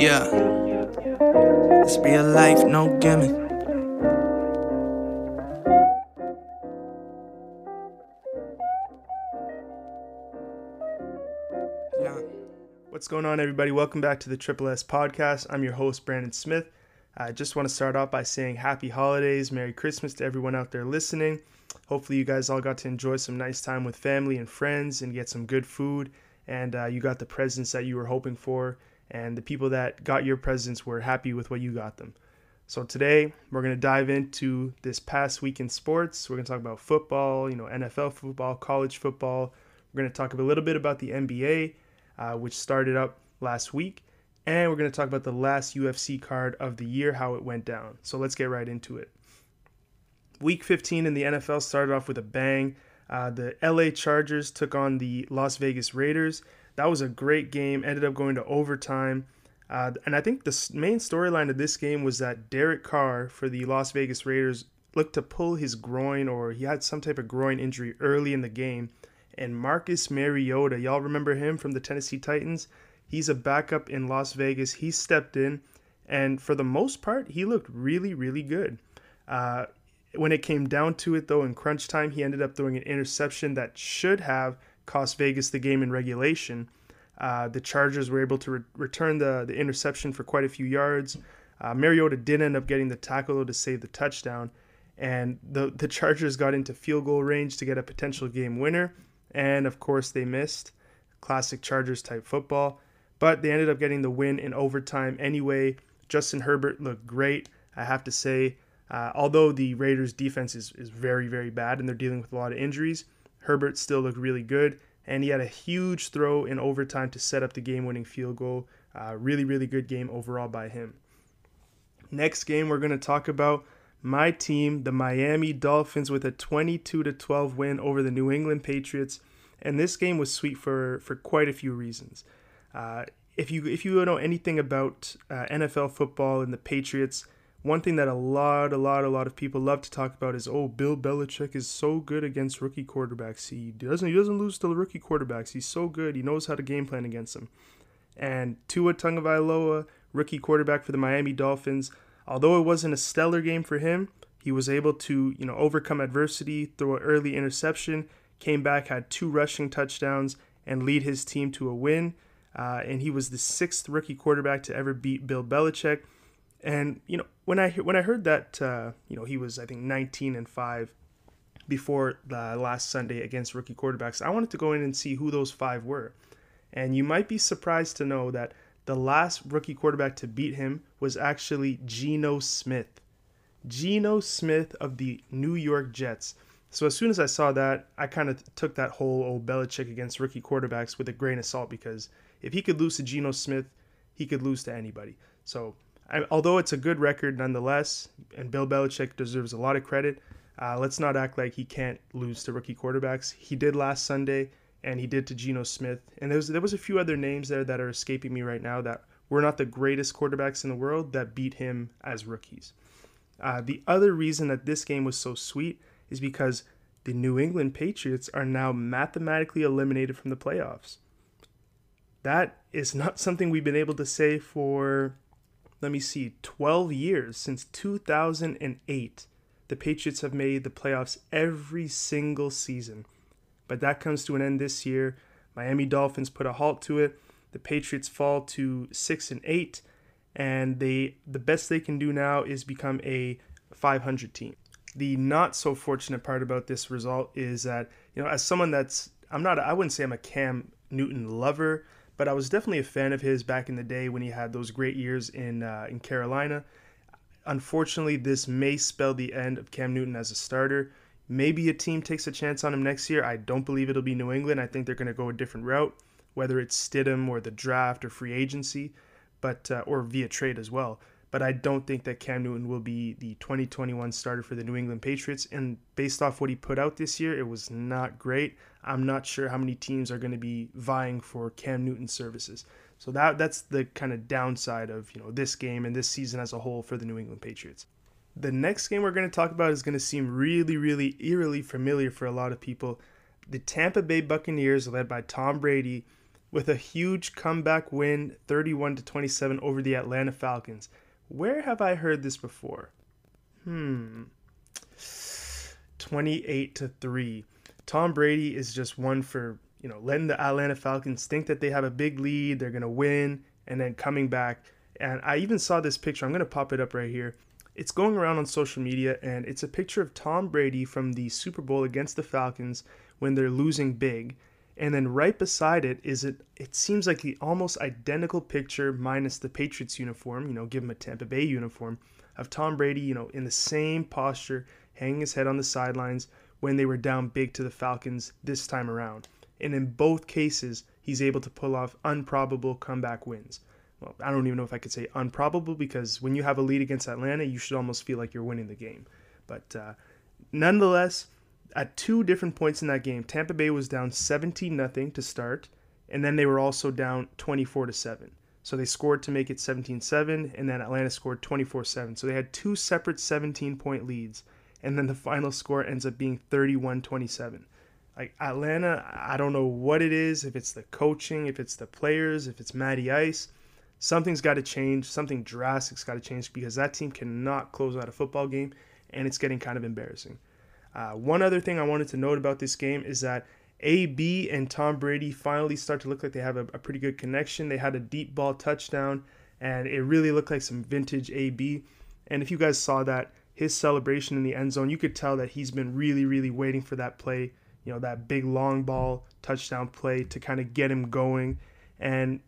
Yeah. It's real life, no gimmick. Yeah. What's going on, everybody? Welcome back to the Triple S Podcast. I'm your host, Brandon Smith. I just want to start off by saying happy holidays, Merry Christmas to everyone out there listening. Hopefully you guys all got to enjoy some nice time with family and friends and get some good food, and you got the presents that you were hoping for, and the people that got your presents were happy with what you got them. So today, we're going to dive into this past week in sports. We're going to talk about football, NFL football, college football. We're going to talk a little bit about the NBA, which started up last week. And we're going to talk about the last UFC card of the year, how it went down. So let's get right into it. Week 15 in the NFL started off with a bang. The LA Chargers took on the Las Vegas Raiders. That was a great game, ended up going to overtime. And I think the main storyline of this game was that Derek Carr for the Las Vegas Raiders looked to pull his groin, or he had some type of groin injury early in the game. And Marcus Mariota, y'all remember him from the Tennessee Titans? He's a backup in Las Vegas. He stepped in, and for the most part, he looked really, really good. When it came down to it, though, in crunch time, he ended up throwing an interception that should have cost Vegas the game in regulation. The Chargers were able to return the interception for quite a few yards. Mariota did end up getting the tackle, though, to save the touchdown, and the Chargers got into field goal range to get a potential game winner, and, of course, they missed. Classic Chargers-type football. But they ended up getting the win in overtime anyway. Justin Herbert looked great, I have to say. Although the Raiders' defense is very, very bad and they're dealing with a lot of injuries, Herbert still looked really good. And he had a huge throw in overtime to set up the game-winning field goal. Really, really good game overall by him. Next game, we're going to talk about my team, the Miami Dolphins, with a 22-12 win over the New England Patriots. And this game was sweet for quite a few reasons. If you know anything about NFL football and the Patriots, one thing that a lot of people love to talk about is, oh, Bill Belichick is so good against rookie quarterbacks. He doesn't lose to the rookie quarterbacks. He's so good. He knows how to game plan against them. And Tua Tagovailoa, rookie quarterback for the Miami Dolphins, although it wasn't a stellar game for him, he was able to overcome adversity, throw an early interception, came back, had two rushing touchdowns, and lead his team to a win. And he was the sixth rookie quarterback to ever beat Bill Belichick. And when I heard that he was, I think, 19-5 before the last Sunday against rookie quarterbacks, I wanted to go in and see who those five were. And you might be surprised to know that the last rookie quarterback to beat him was actually Geno Smith. Geno Smith of the New York Jets. So as soon as I saw that, I kind of took that whole old Belichick against rookie quarterbacks with a grain of salt, because if he could lose to Geno Smith, he could lose to anybody. So although it's a good record nonetheless, and Bill Belichick deserves a lot of credit, let's not act like he can't lose to rookie quarterbacks. He did last Sunday, and he did to Geno Smith. And there was a few other names there that are escaping me right now that were not the greatest quarterbacks in the world that beat him as rookies. The other reason that this game was so sweet is because the New England Patriots are now mathematically eliminated from the playoffs. That is not something we've been able to say for, 12 years. Since 2008, the Patriots have made the playoffs every single season. But that comes to an end this year. Miami Dolphins put a halt to it. The Patriots fall to 6-8, and the best they can do now is become a .500 team. The not so fortunate part about this result is that, as someone I wouldn't say I'm a Cam Newton lover, but I was definitely a fan of his back in the day when he had those great years in Carolina. Unfortunately, this may spell the end of Cam Newton as a starter. Maybe a team takes a chance on him next year. I don't believe it'll be New England. I think they're going to go a different route, whether it's Stidham or the draft or free agency, but or via trade as well. But I don't think that Cam Newton will be the 2021 starter for the New England Patriots. And based off what he put out this year, it was not great. I'm not sure how many teams are going to be vying for Cam Newton's services. So that's the kind of downside of this game and this season as a whole for the New England Patriots. The next game we're going to talk about is going to seem really, really eerily familiar for a lot of people. The Tampa Bay Buccaneers, led by Tom Brady, with a huge comeback win 31-27 over the Atlanta Falcons. Where have I heard this before? 28-3. Tom Brady is just one for, you know, letting the Atlanta Falcons think that they have a big lead, they're going to win, and then coming back. And I even saw this picture. I'm going to pop it up right here. It's going around on social media, and it's a picture of Tom Brady from the Super Bowl against the Falcons when they're losing big. And then right beside it is it seems like the almost identical picture minus the Patriots uniform, you know, give him a Tampa Bay uniform, of Tom Brady, you know, in the same posture, hanging his head on the sidelines when they were down big to the Falcons this time around. And in both cases, he's able to pull off improbable comeback wins. Well, I don't even know if I could say improbable, because when you have a lead against Atlanta, you should almost feel like you're winning the game. But nonetheless, at two different points in that game, Tampa Bay was down 17-0 to start, and then they were also down 24-7. So they scored to make it 17-7, and then Atlanta scored 24-7. So they had two separate 17-point leads, and then the final score ends up being 31-27. Like, Atlanta, I don't know what it is, if it's the coaching, if it's the players, if it's Matty Ice. Something's got to change. Something drastic's got to change, because that team cannot close out a football game, and it's getting kind of embarrassing. One other thing I wanted to note about this game is that AB and Tom Brady finally start to look like they have a pretty good connection. They had a deep ball touchdown, and it really looked like some vintage AB. And if you guys saw that, his celebration in the end zone, you could tell that he's been really, really waiting for that play, you know, that big long ball touchdown play to kind of get him going. And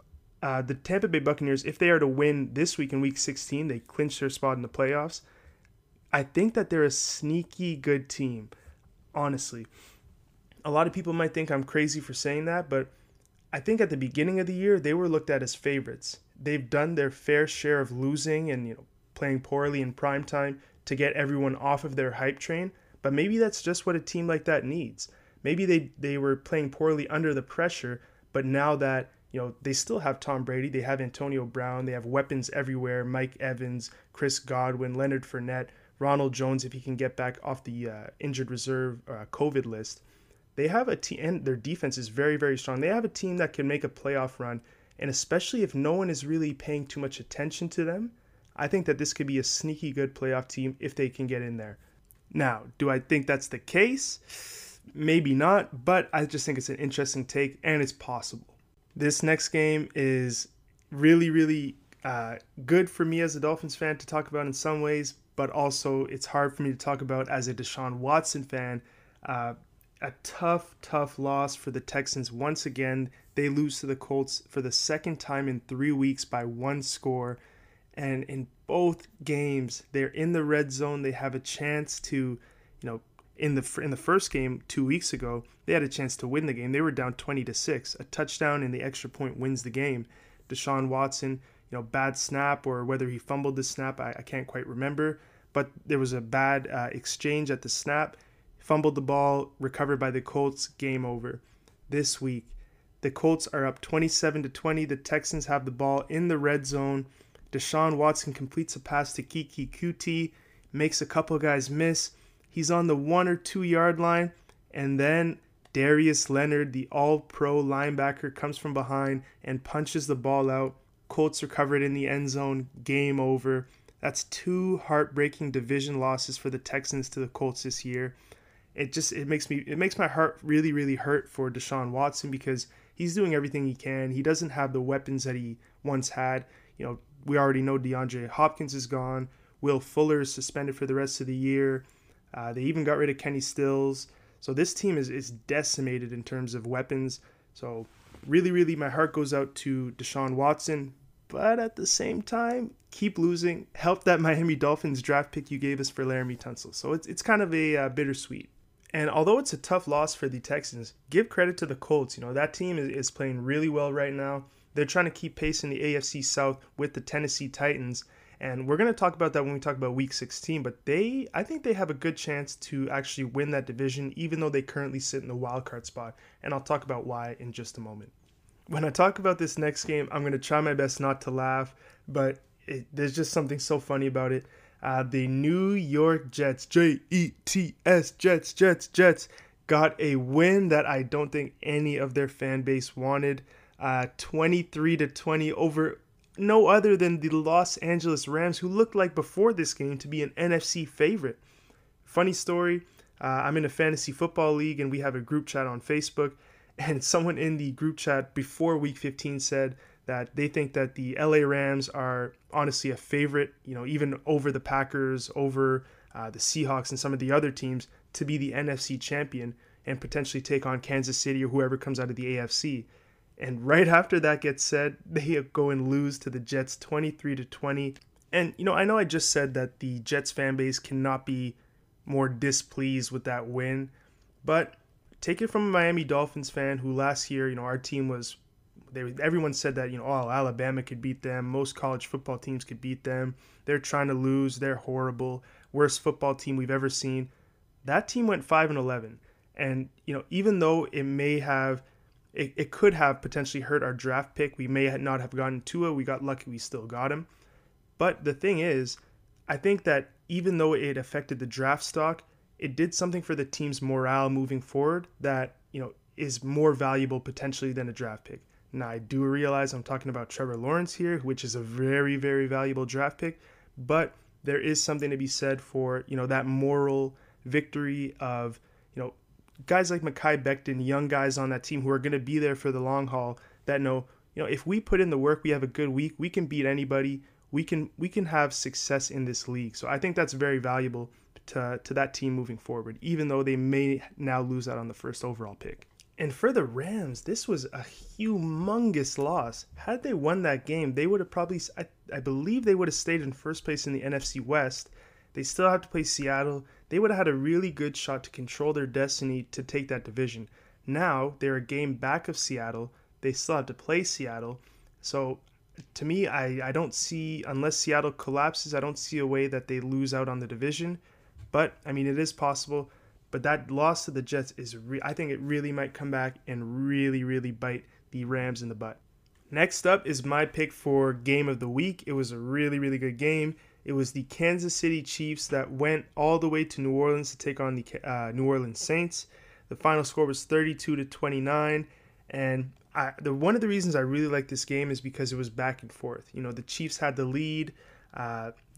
the Tampa Bay Buccaneers, if they are to win this week in Week 16, they clinch their spot in the playoffs. I think that they're a sneaky good team, honestly. A lot of people might think I'm crazy for saying that, but I think at the beginning of the year, they were looked at as favorites. They've done their fair share of losing and, you know, playing poorly in primetime to get everyone off of their hype train, but maybe that's just what a team like that needs. Maybe they were playing poorly under the pressure, but now that, you know, they still have Tom Brady, they have Antonio Brown, they have weapons everywhere, Mike Evans, Chris Godwin, Leonard Fournette, Ronald Jones, if he can get back off the injured reserve COVID list. They have a team, and their defense is very, very strong. They have a team that can make a playoff run, and especially if no one is really paying too much attention to them, I think that this could be a sneaky good playoff team if they can get in there. Now, do I think that's the case? Maybe not, but I just think it's an interesting take, and it's possible. This next game is really, really good for me as a Dolphins fan to talk about in some ways, but also it's hard for me to talk about as a Deshaun Watson fan. A tough, tough loss for the Texans once again. They lose to the Colts for the second time in 3 weeks by one score. And in both games, they're in the red zone. They have a chance to, you know, in the first game 2 weeks ago, they had a chance to win the game. They were down 20-6. A touchdown and the extra point wins the game. Deshaun Watson, you know, bad snap, or whether he fumbled the snap, I can't quite remember. But there was a bad exchange at the snap. Fumbled the ball, recovered by the Colts, game over. This week, the Colts are up 27-20. The Texans have the ball in the red zone. Deshaun Watson completes a pass to Kiki Kuti, makes a couple guys miss. He's on the 1 or 2 yard line, and then Darius Leonard, the all-pro linebacker, comes from behind and punches the ball out. Colts recover it in the end zone, game over. That's two heartbreaking division losses for the Texans to the Colts this year. It makes my heart really, really hurt for Deshaun Watson, because he's doing everything he can. He doesn't have the weapons that he once had. You know, we already know DeAndre Hopkins is gone. Will Fuller is suspended for the rest of the year. They even got rid of Kenny Stills. So this team is decimated in terms of weapons. So really, really, my heart goes out to Deshaun Watson. But at the same time, keep losing. Help that Miami Dolphins draft pick you gave us for Laramie Tunsil. So it's kind of a bittersweet. And although it's a tough loss for the Texans, give credit to the Colts. You know, that team is playing really well right now. They're trying to keep pace in the AFC South with the Tennessee Titans. And we're going to talk about that when we talk about Week 16. But I think they have a good chance to actually win that division, even though they currently sit in the wildcard spot. And I'll talk about why in just a moment. When I talk about this next game, I'm going to try my best not to laugh. But there's just something so funny about it. The New York Jets, Jets, Jets, got a win that I don't think any of their fan base wanted. 23-20 over no other than the Los Angeles Rams, who looked like before this game to be an NFC favorite. Funny story, I'm in a fantasy football league and we have a group chat on Facebook, and someone in the group chat before week 15 said that they think that the LA Rams are honestly a favorite, you know, even over the Packers, over the Seahawks and some of the other teams, to be the NFC champion and potentially take on Kansas City or whoever comes out of the AFC. And right after that gets said, they go and lose to the Jets 23-20. And, you know I just said that the Jets fan base cannot be more displeased with that win, but take it from a Miami Dolphins fan who last year, you know, our team was, everyone said that, you know, oh, Alabama could beat them, most college football teams could beat them, they're trying to lose, they're horrible, worst football team we've ever seen. That team went 5-11, and, you know, even though it may have, it could have potentially hurt our draft pick, we may not have gotten Tua, we got lucky, we still got him. But the thing is, I think that even though it affected the draft stock, it did something for the team's morale moving forward that, you know, is more valuable potentially than a draft pick. Now, I do realize I'm talking about Trevor Lawrence here, which is a very, very valuable draft pick, but there is something to be said for, you know, that moral victory of, you know, guys like Mekhi Becton, young guys on that team who are going to be there for the long haul that know, you know, if we put in the work, we have a good week, we can beat anybody. We can have success in this league. So I think that's very valuable to that team moving forward, even though they may now lose out on the first overall pick. And for the Rams, this was a humongous loss. Had they won that game, they would have probably, I believe they would have stayed in first place in the NFC West. They still have to play Seattle. They would have had a really good shot to control their destiny to take that division. Now they're a game back of Seattle. They still have to play Seattle. So to me, I don't see, unless Seattle collapses, I don't see a way that they lose out on the division. But, I mean, it is possible. But that loss to the Jets is, I think it really might come back and really, really bite the Rams in the butt. Next up is my pick for game of the week. It was a really, really good game. It was the Kansas City Chiefs that went all the way to New Orleans to take on the New Orleans Saints. The final score was 32-29. And one of the reasons I really like this game is because it was back and forth. You know, the Chiefs had the lead,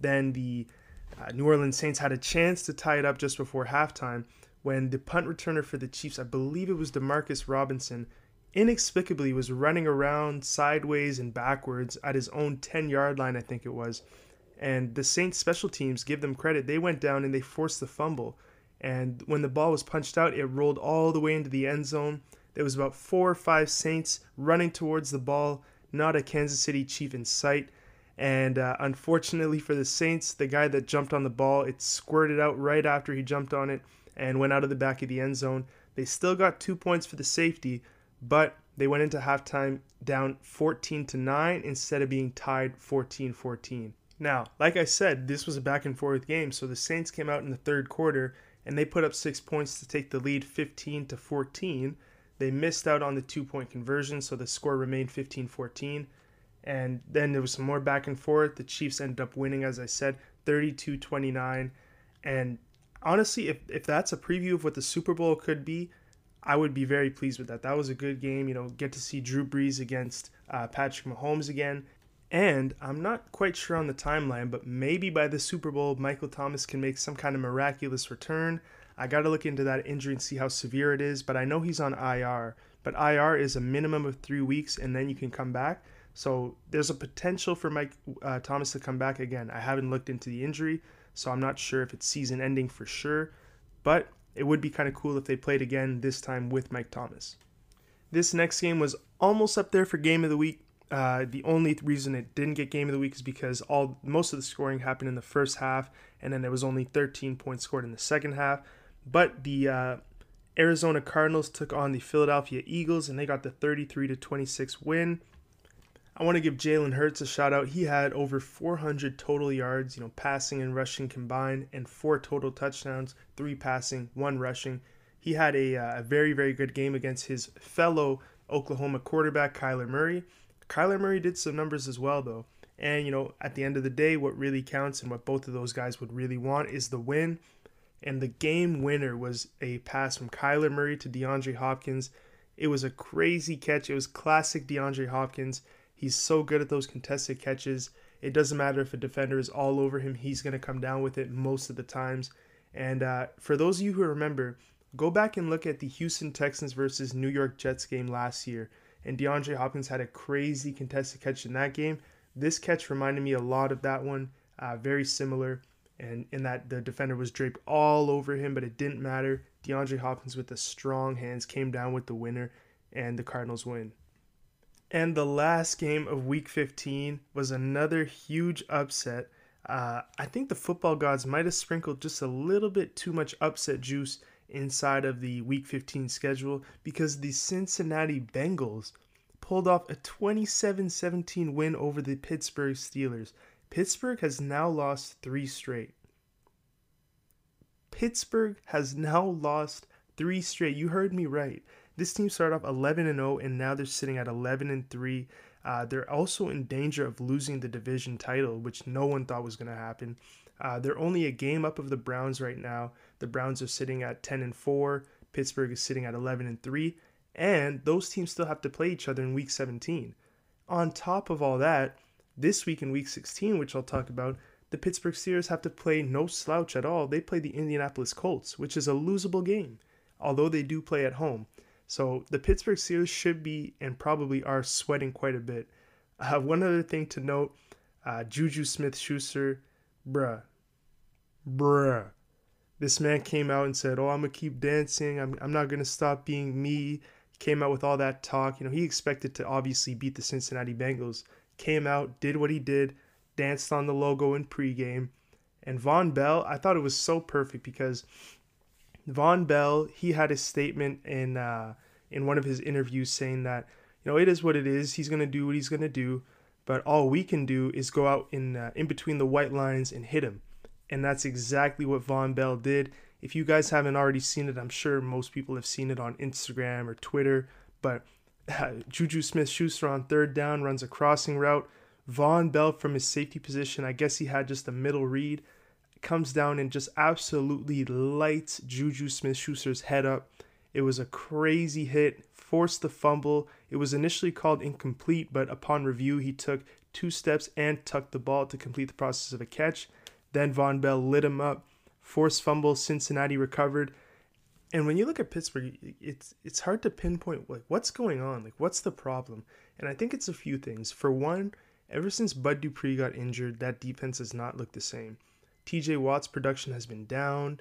then the New Orleans Saints had a chance to tie it up just before halftime when the punt returner for the Chiefs, I believe it was DeMarcus Robinson, inexplicably was running around sideways and backwards at his own 10-yard line, I think it was. And the Saints special teams, give them credit, they went down and they forced the fumble. And when the ball was punched out, it rolled all the way into the end zone. There was about 4 or 5 Saints running towards the ball, not a Kansas City Chief in sight. And unfortunately for the Saints, the guy that jumped on the ball, it squirted out right after he jumped on it and went out of the back of the end zone. They still got 2 points for the safety, but they went into halftime down 14-9 instead of being tied 14-14. Now, like I said, this was a back and forth game, so the Saints came out in the third quarter and they put up 6 points to take the lead 15-14. They missed out on the 2-point conversion, so the score remained 15-14. And then there was some more back and forth. The Chiefs ended up winning, as I said, 32-29. And honestly, if that's a preview of what the Super Bowl could be, I would be very pleased with that. That was a good game. You know, get to see Drew Brees against Patrick Mahomes again. And I'm not quite sure on the timeline, but maybe by the Super Bowl, Michael Thomas can make some kind of miraculous return. I got to look into that injury and see how severe it is, but I know he's on IR. But IR is a minimum of 3 weeks, and then you can come back. So there's a potential for Mike Thomas to come back again. I haven't looked into the injury, so I'm not sure if it's season-ending for sure. But it would be kind of cool if they played again, this time with Mike Thomas. This next game was almost up there for Game of the Week. The only reason it didn't get Game of the Week is because most of the scoring happened in the first half, and then there was only 13 points scored in the second half. But the Arizona Cardinals took on the Philadelphia Eagles, and they got the 33-26 win. I want to give Jalen Hurts a shout-out. He had over 400 total yards, you know, passing and rushing combined, and 4 total touchdowns, 3 passing, 1 rushing. He had a very, very good game against his fellow Oklahoma quarterback, Kyler Murray. Kyler Murray did some numbers as well, though. And, you know, at the end of the day, what really counts and what both of those guys would really want is the win. And the game winner was a pass from Kyler Murray to DeAndre Hopkins. It was a crazy catch. It was classic DeAndre Hopkins. He's so good at those contested catches. It doesn't matter if a defender is all over him. He's going to come down with it most of the times. And for those of you who remember, go back and look at the Houston Texans versus New York Jets game last year. And DeAndre Hopkins had a crazy contested catch in that game. This catch reminded me a lot of that one. Very similar. And in that the defender was draped all over him, but it didn't matter. DeAndre Hopkins with the strong hands came down with the winner, and the Cardinals win. And the last game of Week 15 was another huge upset. I think the football gods might have sprinkled just a little bit too much upset juice inside of the Week 15 schedule, because the Cincinnati Bengals pulled off a 27-17 win over the Pittsburgh Steelers. Pittsburgh has now lost three straight. You heard me right. This team started off 11-0, and now they're sitting at 11-3. They're also in danger of losing the division title, which no one thought was going to happen. They're only a game up of the Browns right now. The Browns are sitting at 10-4. Pittsburgh is sitting at 11-3. And those teams still have to play each other in Week 17. On top of all that, this week in Week 16, which I'll talk about, the Pittsburgh Steelers have to play no slouch at all. They play the Indianapolis Colts, which is a losable game, although they do play at home. So the Pittsburgh Steelers should be and probably are sweating quite a bit. One other thing to note, Juju Smith-Schuster, bruh. This man came out and said, I'm going to keep dancing. I'm not going to stop being me. He came out with all that talk. You know, he expected to obviously beat the Cincinnati Bengals. Came out, did what he did, danced on the logo in pregame. And Von Bell, I thought it was so perfect because Von Bell, he had a statement in one of his interviews saying that, it is what it is. He's going to do what he's going to do. But all we can do is go out in between the white lines and hit him. And that's exactly what Von Bell did. If you guys haven't already seen it, I'm sure most people have seen it on Instagram or Twitter. But Juju Smith-Schuster on third down runs a crossing route. Von Bell from his safety position, I guess he had just a middle read, comes down and just absolutely lights Juju Smith-Schuster's head up. It was a crazy hit, forced the fumble. It was initially called incomplete, but upon review, he took two steps and tucked the ball to complete the process of a catch. Then Von Bell lit him up, forced fumble, Cincinnati recovered. And when you look at Pittsburgh, it's hard to pinpoint what's going on, what's the problem. And I think it's a few things. For one, ever since Bud Dupree got injured, that defense has not looked the same. TJ Watt's production has been down.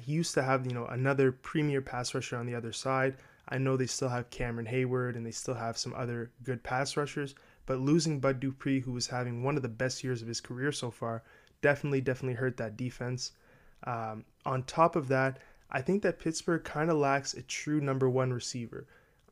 He used to have another premier pass rusher on the other side. I know they still have Cameron Hayward and they still have some other good pass rushers, but losing Bud Dupree, who was having one of the best years of his career so far, definitely hurt that defense. On top of that, I think that Pittsburgh kind of lacks a true number one receiver.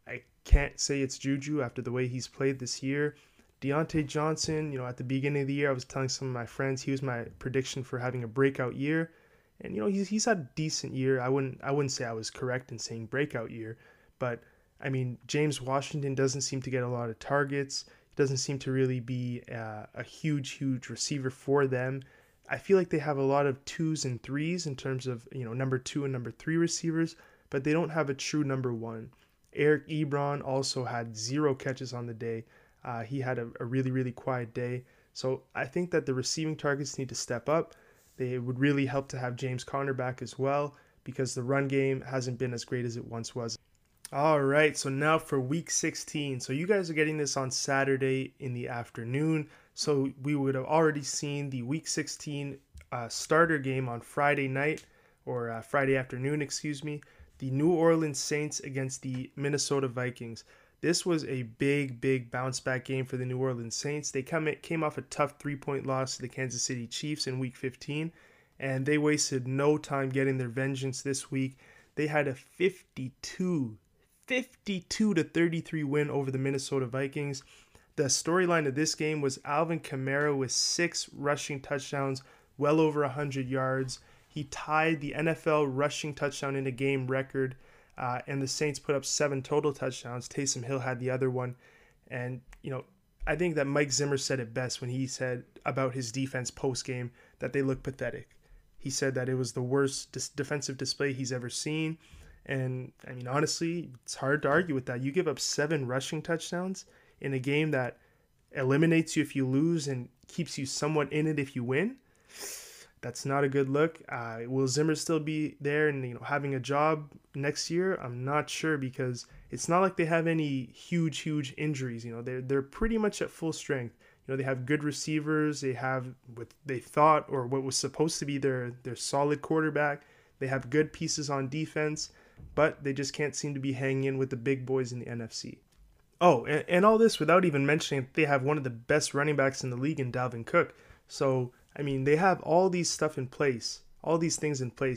I can't say it's Juju after the way he's played this year. Deontay Johnson, at the beginning of the year, I was telling some of my friends he was my prediction for having a breakout year, and he's had a decent year. I wouldn't say I was correct in saying breakout year, but I mean James Washington doesn't seem to get a lot of targets. He doesn't seem to really be a huge receiver for them. I feel like they have a lot of twos and threes in terms of number two and number three receivers, but they don't have a true number one. Eric Ebron also had zero catches on the day. He had a really quiet day. So I think that the receiving targets need to step up. It would really help to have James Conner back as well, because the run game hasn't been as great as it once was. All right, so now for Week 16. So you guys are getting this on Saturday in the afternoon. So we would have already seen the Week 16 starter game on Friday night, or Friday afternoon, the New Orleans Saints against the Minnesota Vikings. This was a big bounce-back game for the New Orleans Saints. They came off a tough three-point loss to the Kansas City Chiefs in Week 15, and they wasted no time getting their vengeance this week. They had a 52-33 win over the Minnesota Vikings. The storyline of this game was Alvin Kamara with 6 rushing touchdowns, well over 100 yards. He tied the NFL rushing touchdown in a game record. And the Saints put up 7 total touchdowns. Taysom Hill had the other one. And, I think that Mike Zimmer said it best when he said about his defense post-game that they look pathetic. He said that it was the worst defensive display he's ever seen. And, I mean, honestly, it's hard to argue with that. You give up 7 rushing touchdowns in a game that eliminates you if you lose and keeps you somewhat in it if you win. That's not a good look. Will Zimmer still be there and, you know, having a job next year? I'm not sure, because it's not like they have any huge injuries. You know, they're pretty much at full strength. You know, they have good receivers. They have what they thought or what was supposed to be their solid quarterback. They have good pieces on defense, but they just can't seem to be hanging in with the big boys in the NFC. Oh, and all this without even mentioning they have one of the best running backs in the league in Dalvin Cook. So, I mean, they have all these things in place,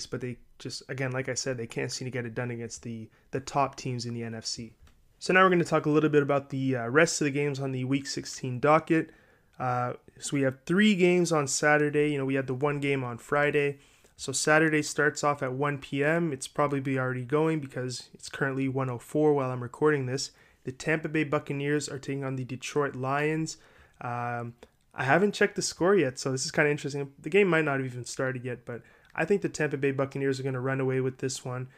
but they just, again, like I said, they can't seem to get it done against the top teams in the NFC. So now we're going to talk a little bit about the rest of the games on the Week 16 docket. So we have 3 games on Saturday. You know, we had the one game on Friday. So Saturday starts off at 1 p.m. It's probably already going because it's currently 1:04 while I'm recording this. The Tampa Bay Buccaneers are taking on the Detroit Lions. I haven't checked the score yet, so this is kind of interesting. The game might not have even started yet, but I think the Tampa Bay Buccaneers are going to run away with this one.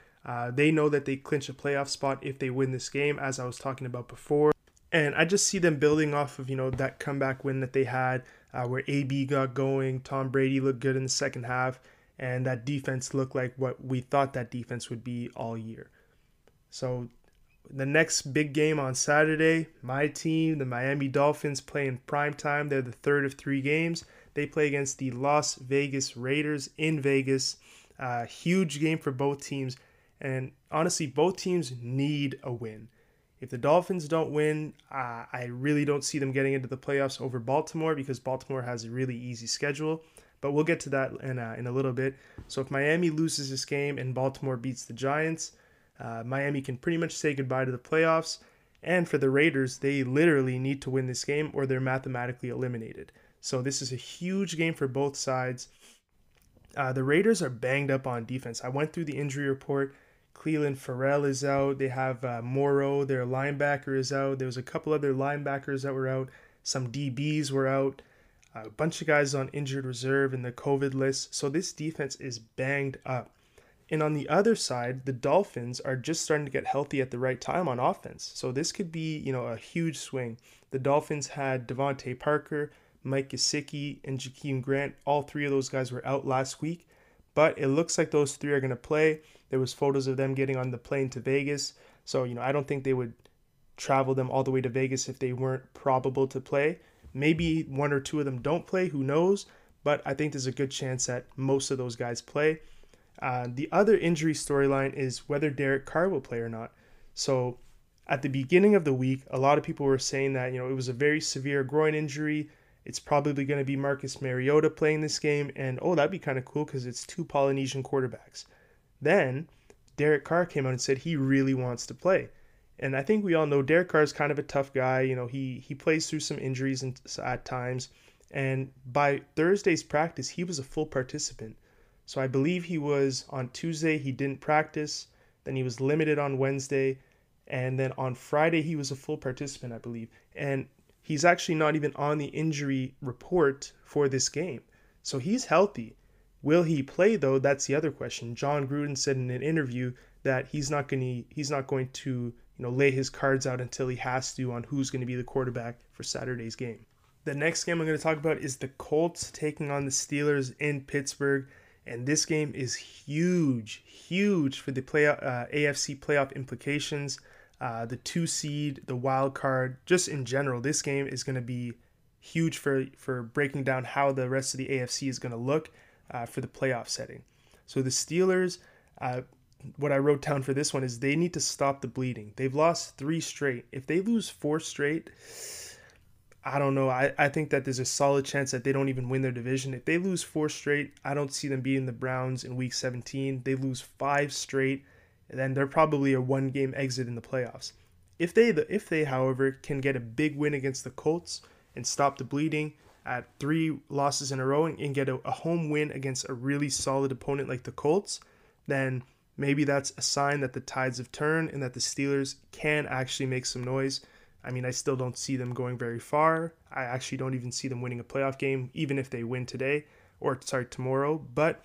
They know that they clinch a playoff spot if they win this game, as I was talking about before. And I just see them building off of, you know, that comeback win that they had where AB got going, Tom Brady looked good in the second half, and that defense looked like what we thought that defense would be all year. So the next big game on Saturday, my team, the Miami Dolphins, play in prime time. They're the third of 3 games. They play against the Las Vegas Raiders in Vegas. Huge game for both teams. And honestly, both teams need a win. If the Dolphins don't win, I really don't see them getting into the playoffs over Baltimore, because Baltimore has a really easy schedule. But we'll get to that in a little bit. So if Miami loses this game and Baltimore beats the Giants, Miami can pretty much say goodbye to the playoffs. And for the Raiders, they literally need to win this game or they're mathematically eliminated. So this is a huge game for both sides. The Raiders are banged up on defense. I went through the injury report. Cleveland Farrell is out. They have Morrow, their linebacker, is out. There was a couple other linebackers that were out. Some DBs were out. A bunch of guys on injured reserve in the COVID list. So this defense is banged up. And on the other side, the Dolphins are just starting to get healthy at the right time on offense. So this could be, you know, a huge swing. The Dolphins had Devontae Parker, Mike Gesicki, and Jakeem Grant. All 3 of those guys were out last week. But it looks like those 3 are going to play. There was photos of them getting on the plane to Vegas. So, you know, I don't think they would travel them all the way to Vegas if they weren't probable to play. Maybe 1 or 2 of them don't play. Who knows? But I think there's a good chance that most of those guys play. The other injury storyline is whether Derek Carr will play or not. So at the beginning of the week, a lot of people were saying that, you know, it was a very severe groin injury. It's probably going to be Marcus Mariota playing this game. And, oh, that'd be kind of cool because it's 2 Polynesian quarterbacks. Then Derek Carr came out and said he really wants to play. And I think we all know Derek Carr is kind of a tough guy. You know, he plays through some injuries at times. And by Thursday's practice, he was a full participant. So I believe he was on Tuesday, he didn't practice. Then he was limited on Wednesday. And then on Friday, he was a full participant, I believe. And he's actually not even on the injury report for this game. So he's healthy. Will he play, though? That's the other question. John Gruden said in an interview that he's not going to, you know, lay his cards out until he has to on who's going to be the quarterback for Saturday's game. The next game I'm going to talk about is the Colts taking on the Steelers in Pittsburgh. And this game is huge for the AFC playoff implications. The 2 seed, the wild card, just in general, this game is going to be huge for breaking down how the rest of the AFC is going to look for the playoff setting. So the Steelers, what I wrote down for this one is they need to stop the bleeding. They've lost 3 straight. If they lose 4 straight, I don't know. I think that there's a solid chance that they don't even win their division. If they lose 4 straight, I don't see them beating the Browns in Week 17. They lose 5 straight, and then they're probably a 1-game exit in the playoffs. If they, however, can get a big win against the Colts and stop the bleeding at 3 losses in a row and get a home win against a really solid opponent like the Colts, then maybe that's a sign that the tides have turned and that the Steelers can actually make some noise. I mean, I still don't see them going very far. I actually don't even see them winning a playoff game, even if they win tomorrow. But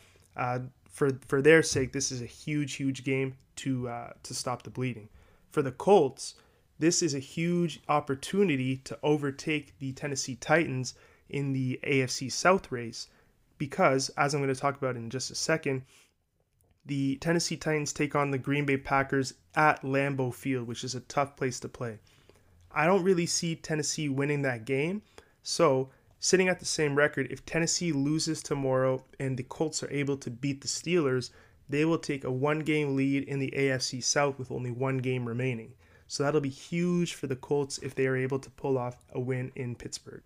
for their sake, this is a huge, huge game to stop the bleeding. For the Colts, this is a huge opportunity to overtake the Tennessee Titans in the AFC South race because, as I'm going to talk about in just a second, the Tennessee Titans take on the Green Bay Packers at Lambeau Field, which is a tough place to play. I don't really see Tennessee winning that game. So, sitting at the same record, if Tennessee loses tomorrow and the Colts are able to beat the Steelers, they will take a one-game lead in the AFC South with only one game remaining. So that'll be huge for the Colts if they are able to pull off a win in Pittsburgh.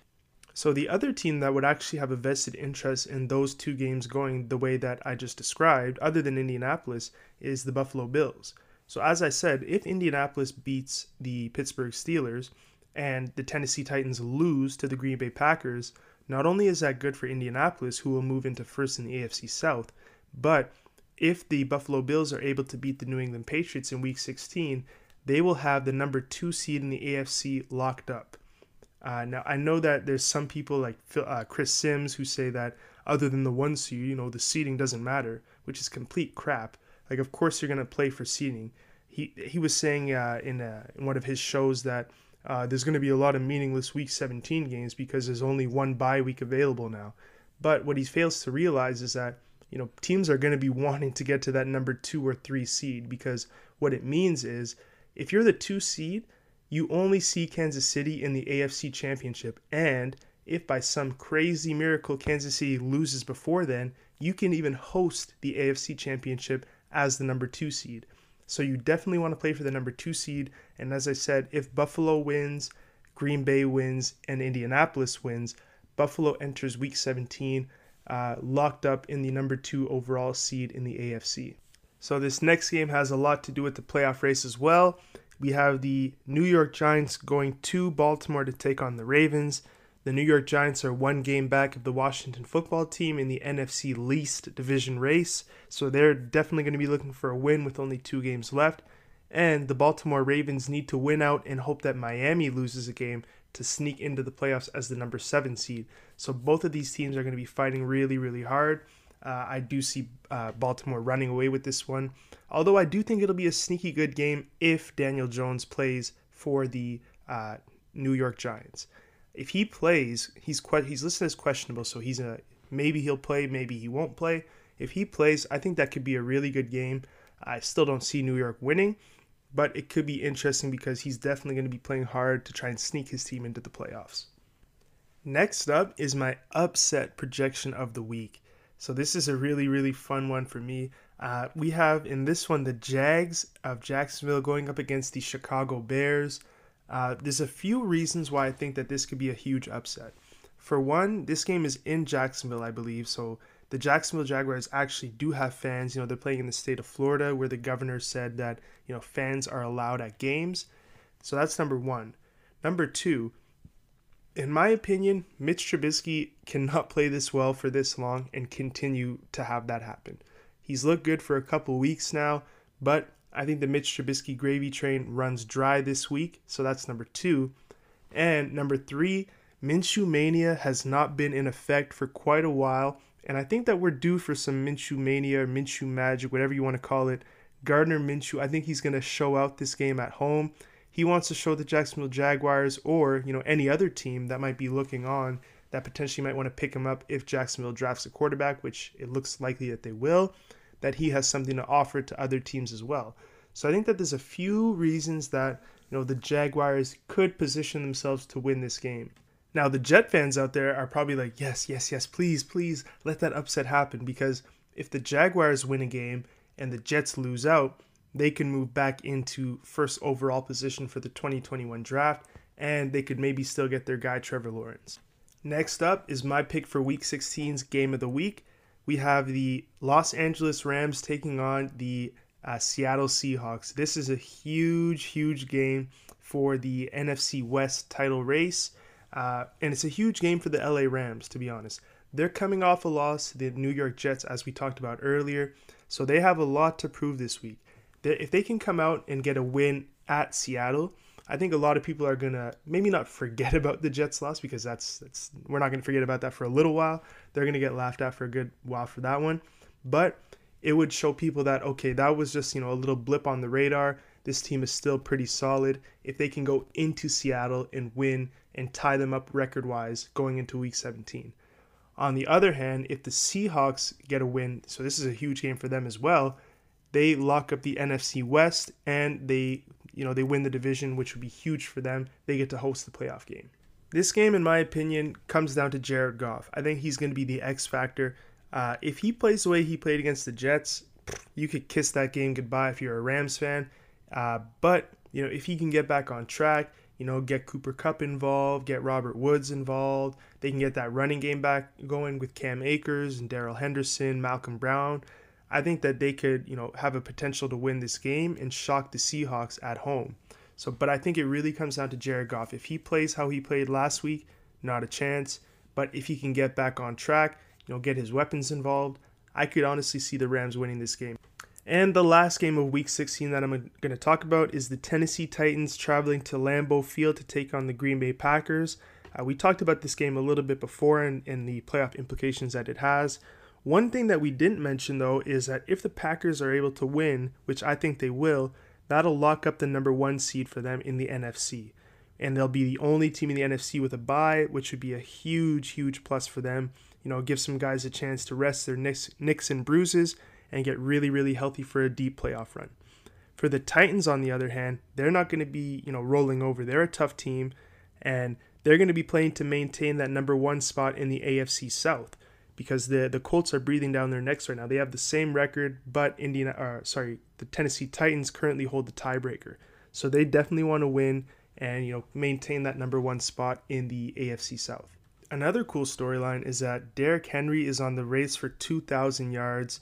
So the other team that would actually have a vested interest in those two games going the way that I just described, other than Indianapolis, is the Buffalo Bills. So as I said, if Indianapolis beats the Pittsburgh Steelers and the Tennessee Titans lose to the Green Bay Packers, not only is that good for Indianapolis, who will move into first in the AFC South, but if the Buffalo Bills are able to beat the New England Patriots in Week 16, they will have the number 2 seed in the AFC locked up. Now, I know that there's some people like Chris Sims who say that other than the 1 seed, the seeding doesn't matter, which is complete crap. Like, of course you're going to play for seeding. He was saying in one of his shows that there's going to be a lot of meaningless Week 17 games because there's only one bye week available now. But what he fails to realize is that, teams are going to be wanting to get to that number 2 or 3 seed, because what it means is if you're the 2 seed, you only see Kansas City in the AFC Championship, and if by some crazy miracle Kansas City loses before then, you can even host the AFC Championship as the number 2 seed. So you definitely want to play for the number 2 seed, and as I said, if Buffalo wins, Green Bay wins, and Indianapolis wins, Buffalo enters Week 17 locked up in the number 2 overall seed in the AFC. So this next game has a lot to do with the playoff race as well. We have the New York Giants going to Baltimore to take on the Ravens. The New York Giants are one game back of the Washington football team in the NFC least division race, so they're definitely going to be looking for a win with only 2 games left. And the Baltimore Ravens need to win out and hope that Miami loses a game to sneak into the playoffs as the number 7 seed. So both of these teams are going to be fighting really, really hard. I do see Baltimore running away with this one, although I do think it'll be a sneaky good game if Daniel Jones plays for the New York Giants. If he plays, he's listed as questionable, so maybe he'll play, maybe he won't play. If he plays, I think that could be a really good game. I still don't see New York winning, but it could be interesting because he's definitely going to be playing hard to try and sneak his team into the playoffs. Next up is my upset projection of the week. So this is a really, really fun one for me. We have in this one the Jags of Jacksonville going up against the Chicago Bears. There's a few reasons why I think that this could be a huge upset. For one, this game is in Jacksonville, I believe. So the Jacksonville Jaguars actually do have fans. They're playing in the state of Florida, where the governor said that, fans are allowed at games. So that's number one. Number two, in my opinion, Mitch Trubisky cannot play this well for this long and continue to have that happen. He's looked good for a couple weeks now, but I think the Mitch Trubisky gravy train runs dry this week, so that's number 2. And number 3, Minshew Mania has not been in effect for quite a while, and I think that we're due for some Minshew Mania or Minshew Magic, whatever you want to call it. Gardner Minshew, I think he's going to show out this game at home. He wants to show the Jacksonville Jaguars or, any other team that might be looking on that potentially might want to pick him up if Jacksonville drafts a quarterback, which it looks likely that they will, that he has something to offer to other teams as well. So I think that there's a few reasons that, the Jaguars could position themselves to win this game. Now, the Jet fans out there are probably like, yes, yes, yes, please, please let that upset happen, because if the Jaguars win a game and the Jets lose out, they can move back into first overall position for the 2021 draft, and they could maybe still get their guy Trevor Lawrence. Next up is my pick for Week 16's Game of the Week. We have the Los Angeles Rams taking on the Seattle Seahawks. This is a huge, huge game for the NFC West title race. And it's a huge game for the LA Rams, to be honest. They're coming off a loss to the New York Jets, as we talked about earlier. So they have a lot to prove this week. If they can come out and get a win at Seattle, I think a lot of people are going to maybe not forget about the Jets loss, because that's we're not going to forget about that for a little while. They're going to get laughed at for a good while for that one. But it would show people that, okay, that was just, you know, a little blip on the radar. This team is still pretty solid. If they can go into Seattle and win and tie them up record-wise going into Week 17. On the other hand, if the Seahawks get a win, so this is a huge game for them as well, they lock up the NFC West and they win the division, which would be huge for them. They get to host the playoff game. This game, in my opinion, comes down to Jared Goff. I think he's going to be the X factor. If he plays the way he played against the Jets, you could kiss that game goodbye if you're a Rams fan. But, you know, if he can get back on track, you know, get Cooper Kupp involved, get Robert Woods involved, they can get that running game back going with Cam Akers and Darrell Henderson, Malcolm Brown. I think that they could, you know, have a potential to win this game and shock the Seahawks at home. So, but I think it really comes down to Jared Goff. If he plays how he played last week, not a chance. But if he can get back on track, you know, get his weapons involved, I could honestly see the Rams winning this game. And the last game of Week 16 that I'm going to talk about is the Tennessee Titans traveling to Lambeau Field to take on the Green Bay Packers. We talked about this game a little bit before and the playoff implications that it has. One thing that we didn't mention, though, is that if the Packers are able to win, which I think they will, that'll lock up the number one seed for them in the NFC. And they'll be the only team in the NFC with a bye, which would be a huge, huge plus for them. You know, give some guys a chance to rest their nicks and bruises and get really, really healthy for a deep playoff run. For the Titans, on the other hand, they're not going to be, you know, rolling over. They're a tough team, and they're going to be playing to maintain that number one spot in the AFC South, because the Colts are breathing down their necks right now. They have the same record, but the Tennessee Titans currently hold the tiebreaker. So they definitely want to win and, you know, maintain that number one spot in the AFC South. Another cool storyline is that Derrick Henry is on the race for 2,000 yards.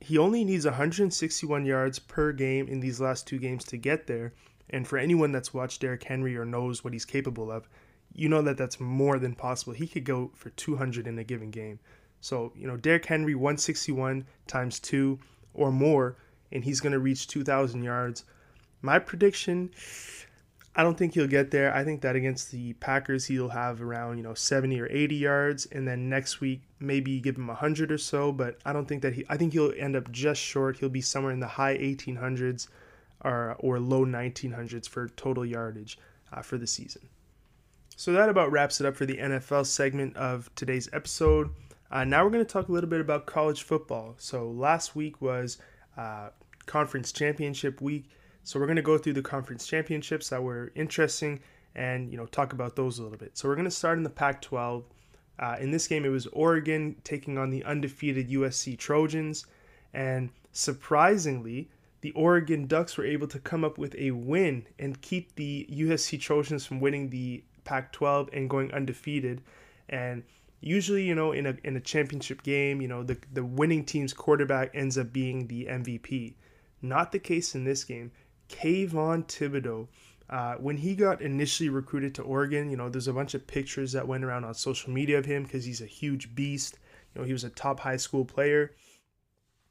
He only needs 161 yards per game in these last two games to get there. And for anyone that's watched Derrick Henry or knows what he's capable of, you know that that's more than possible. He could go for 200 in a given game. So, you know, Derrick Henry, 161 times 2 or more, and he's going to reach 2,000 yards. My prediction, I don't think he'll get there. I think that against the Packers, he'll have around, you know, 70 or 80 yards, and then next week maybe give him 100 or so, but I don't think that I think he'll end up just short. He'll be somewhere in the high 1800s or low 1900s for total yardage for the season. So that about wraps it up for the NFL segment of today's episode. Now we're going to talk a little bit about college football. So last week was conference championship week. So we're going to go through the conference championships that were interesting and, you know, talk about those a little bit. So we're going to start in the Pac-12. In this game, it was Oregon taking on the undefeated USC Trojans. And surprisingly, the Oregon Ducks were able to come up with a win and keep the USC Trojans from winning the Pac-12 and going undefeated. And usually, you know, in a championship game, you know, the winning team's quarterback ends up being the MVP. Not the case in this game. Kayvon Thibodeau, when he got initially recruited to Oregon, you know, there's a bunch of pictures that went around on social media of him because he's a huge beast. You know, he was a top high school player,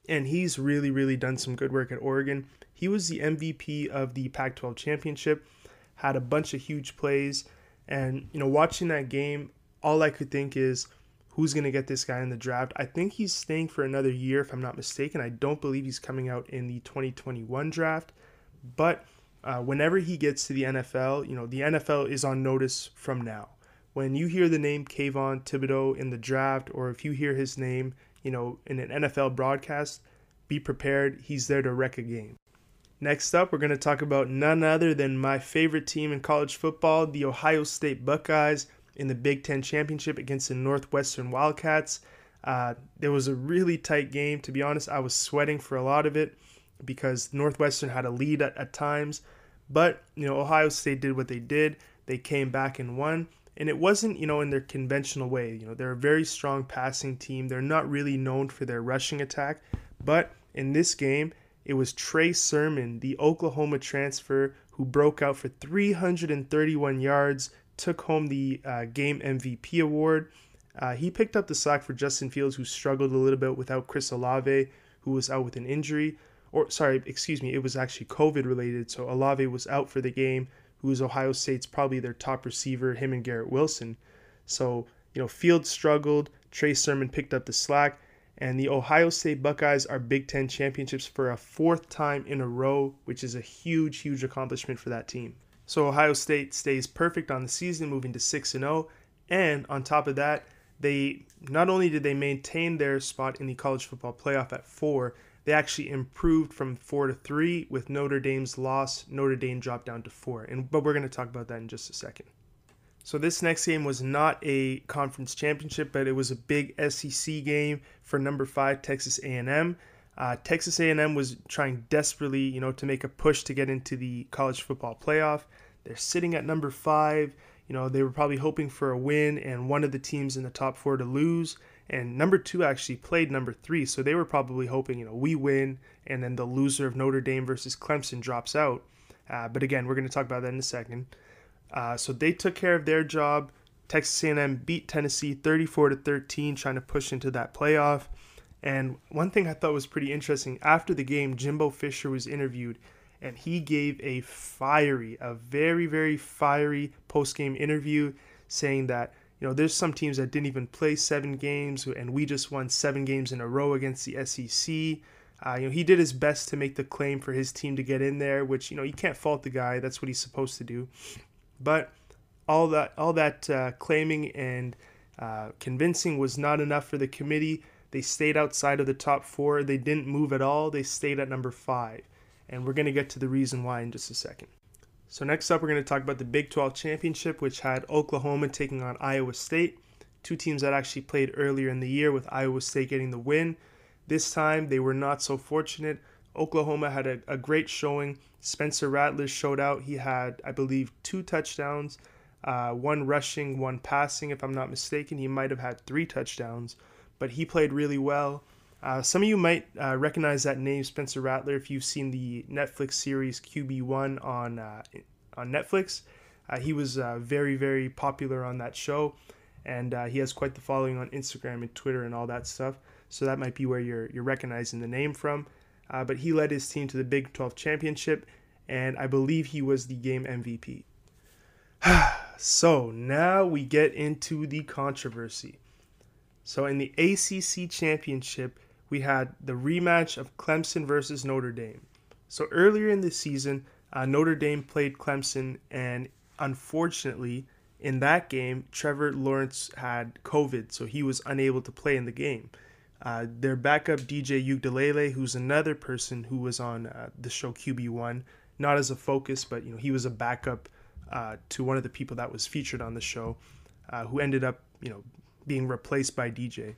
and he's really, really done some good work at Oregon. He was the MVP of the Pac-12 championship, had a bunch of huge plays. And, you know, watching that game, all I could think is, who's going to get this guy in the draft? I think he's staying for another year, if I'm not mistaken. I don't believe he's coming out in the 2021 draft. But whenever he gets to the NFL, you know, the NFL is on notice from now. When you hear the name Kayvon Thibodeau in the draft, or if you hear his name, you know, in an NFL broadcast, be prepared. He's there to wreck a game. Next up, we're going to talk about none other than my favorite team in college football, the Ohio State Buckeyes, in the Big Ten Championship against the Northwestern Wildcats. There was a really tight game. To be honest, I was sweating for a lot of it because Northwestern had a lead at times. But, you know, Ohio State did what they did. They came back and won. And it wasn't, you know, in their conventional way. You know, they're a very strong passing team. They're not really known for their rushing attack. But in this game, it was Trey Sermon, the Oklahoma transfer, who broke out for 331 yards, took home the game MVP award. He picked up the slack for Justin Fields, who struggled a little bit without Chris Olave, who was out with an injury. It was actually COVID-related, so Olave was out for the game, who is Ohio State's probably their top receiver, him and Garrett Wilson. So, you know, Fields struggled, Trey Sermon picked up the slack, And the Ohio State Buckeyes are Big Ten championships for a fourth time in a row, which is a huge, huge accomplishment for that team. So Ohio State stays perfect on the season, moving to 6-0. And on top of that, they not only did they maintain their spot in the college football playoff at 4, they actually improved from 4 to 3 with Notre Dame's loss. Notre Dame dropped down to 4, but we're going to talk about that in just a second. So this next game was not a conference championship, but it was a big SEC game for number 5 Texas A&M. Texas A&M was trying desperately, to make a push to get into the college football playoff. They're sitting at number 5. They were probably hoping for a win and one of the teams in the top 4 to lose. And number 2 actually played number 3, so they were probably hoping, we win, and then the loser of Notre Dame versus Clemson drops out. But again, we're going to talk about that in a second. So they took care of their job. Texas A&M beat Tennessee 34-13, trying to push into that playoff. And one thing I thought was pretty interesting, after the game, Jimbo Fisher was interviewed, and he gave a very, very fiery post-game interview saying that, there's some teams that didn't even play 7 games, and we just won 7 games in a row against the SEC. He did his best to make the claim for his team to get in there, which, you can't fault the guy. That's what he's supposed to do. But all that claiming and convincing was not enough for the committee. They stayed outside of the top 4. They didn't move at all. They stayed at number 5. And we're going to get to the reason why in just a second. So next up, we're going to talk about the Big 12 Championship, which had Oklahoma taking on Iowa State, two teams that actually played earlier in the year with Iowa State getting the win. This time, they were not so fortunate. Oklahoma had a great showing. Spencer Rattler showed out. He had, I believe, 2 touchdowns, one rushing, one passing. If I'm not mistaken, he might have had 3 touchdowns, but he played really well. Some of you might recognize that name, Spencer Rattler, if you've seen the Netflix series QB1 on Netflix. He was very, very popular on that show, and he has quite the following on Instagram and Twitter and all that stuff. So that might be where you're recognizing the name from. But he led his team to the Big 12 Championship, and I believe he was the game MVP. So now we get into the controversy. So in the ACC Championship, we had the rematch of Clemson versus Notre Dame. So earlier in the season, Notre Dame played Clemson, and unfortunately, in that game, Trevor Lawrence had COVID, so he was unable to play in the game. Their backup, DJ Udelele, who's another person who was on the show QB1, not as a focus, but he was a backup to one of the people that was featured on the show, who ended up being replaced by DJ.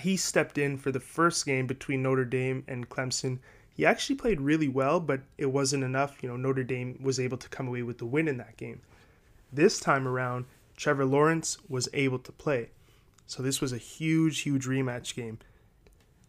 He stepped in for the first game between Notre Dame and Clemson. He actually played really well, but it wasn't enough. Notre Dame was able to come away with the win in that game. This time around, Trevor Lawrence was able to play. So this was a huge, huge rematch game.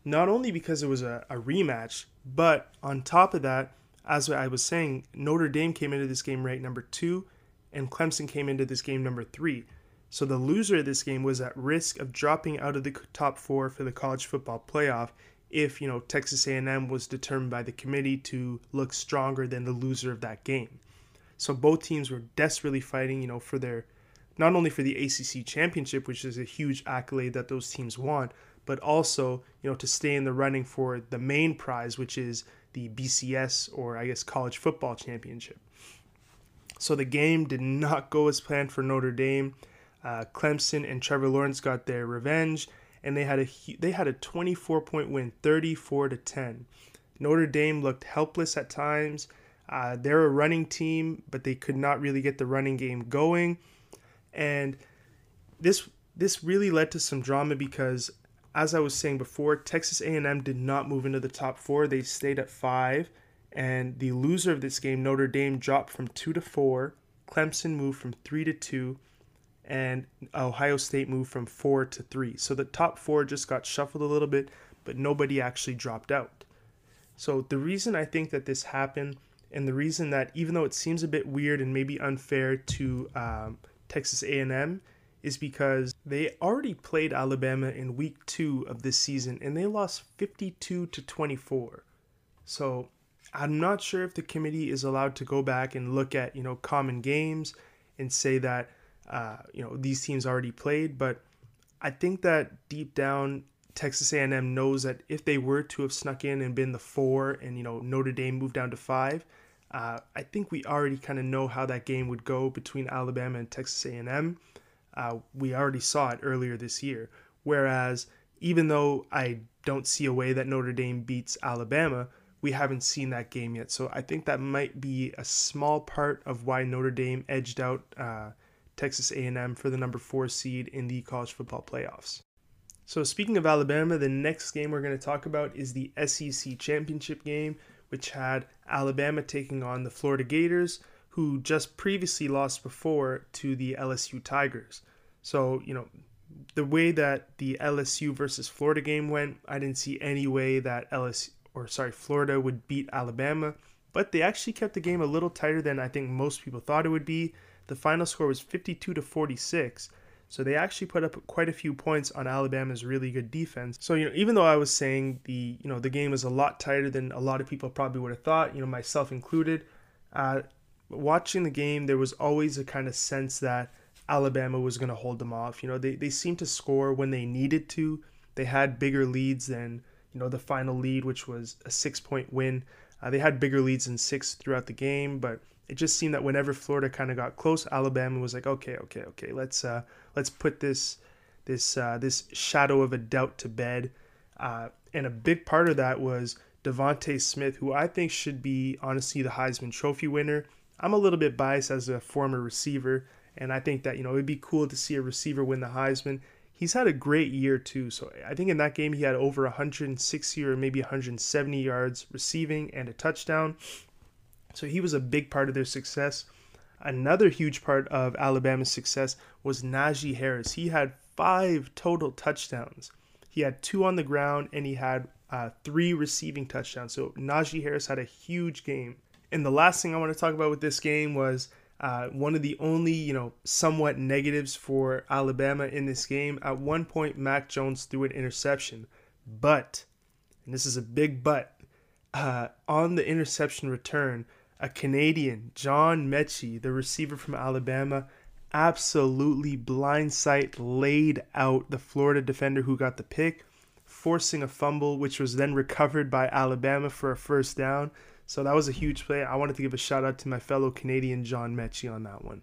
Not only because it was a rematch, but on top of that, as I was saying, Notre Dame came into this game ranked number 2, and Clemson came into this game number 3. So the loser of this game was at risk of dropping out of the top 4 for the college football playoff if, Texas A&M was determined by the committee to look stronger than the loser of that game. So both teams were desperately fighting, for their not only for the ACC Championship, which is a huge accolade that those teams want, but also, to stay in the running for the main prize, which is the BCS, or I guess College Football Championship. So the game did not go as planned for Notre Dame. Clemson and Trevor Lawrence got their revenge, and they had a 24-point win, 34-10. Notre Dame looked helpless at times. They're a running team, but they could not really get the running game going. And this really led to some drama because, as I was saying before, Texas A&M did not move into the top 4. They stayed at 5. And the loser of this game, Notre Dame, dropped from 2 to 4. Clemson moved from 3 to 2. And Ohio State moved from 4 to 3. So the top 4 just got shuffled a little bit, but nobody actually dropped out. So the reason I think that this happened, and the reason that even though it seems a bit weird and maybe unfair to Texas A&M, is because they already played Alabama in week 2 of this season, and they lost 52-24. So I'm not sure if the committee is allowed to go back and look at, common games and say that, these teams already played. But I think that deep down, Texas A&M knows that if they were to have snuck in and been the 4 and, you know, Notre Dame moved down to 5, I think we already kind of know how that game would go between Alabama and Texas A&M. We already saw it earlier this year. Whereas, even though I don't see a way that Notre Dame beats Alabama, we haven't seen that game yet. So I think that might be a small part of why Notre Dame edged out Texas A&M for the number 4 seed in the college football playoffs. So speaking of Alabama, the next game we're going to talk about is the SEC Championship game, which had Alabama taking on the Florida Gators, who just previously lost before to the LSU Tigers. So, you know, the way that the LSU versus Florida game went, I didn't see any way that Florida would beat Alabama, but they actually kept the game a little tighter than I think most people thought it would be. The final score was 52-46, so they actually put up quite a few points on Alabama's really good defense. So, you know, even though I was saying the game was a lot tighter than a lot of people probably would have thought, you know, myself included, watching the game, there was always a kind of sense that Alabama was going to hold them off. You know, they seemed to score when they needed to. They had bigger leads than, you know, the final lead, which was a 6-point win. They had bigger leads than 6 throughout the game, but it just seemed that whenever Florida kind of got close, Alabama was like, okay, let's put this shadow of a doubt to bed. And a big part of that was DeVonta Smith, who I think should be honestly the Heisman Trophy winner. I'm a little bit biased as a former receiver, and I think that, you know, it'd be cool to see a receiver win the Heisman. He's had a great year too. So I think in that game he had over 160 or maybe 170 yards receiving and a touchdown. So he was a big part of their success. Another huge part of Alabama's success was Najee Harris. He had 5 total touchdowns. He had 2 on the ground and he had 3 receiving touchdowns. So Najee Harris had a huge game. And the last thing I want to talk about with this game was one of the only, you know, somewhat negatives for Alabama in this game. At one point, Mac Jones threw an interception. But, and this is a big but, on the interception return, a Canadian, John Mechie, the receiver from Alabama, absolutely blindside laid out the Florida defender who got the pick, forcing a fumble, which was then recovered by Alabama for a first down. So that was a huge play. I wanted to give a shout out to my fellow Canadian, John Mechie, on that one.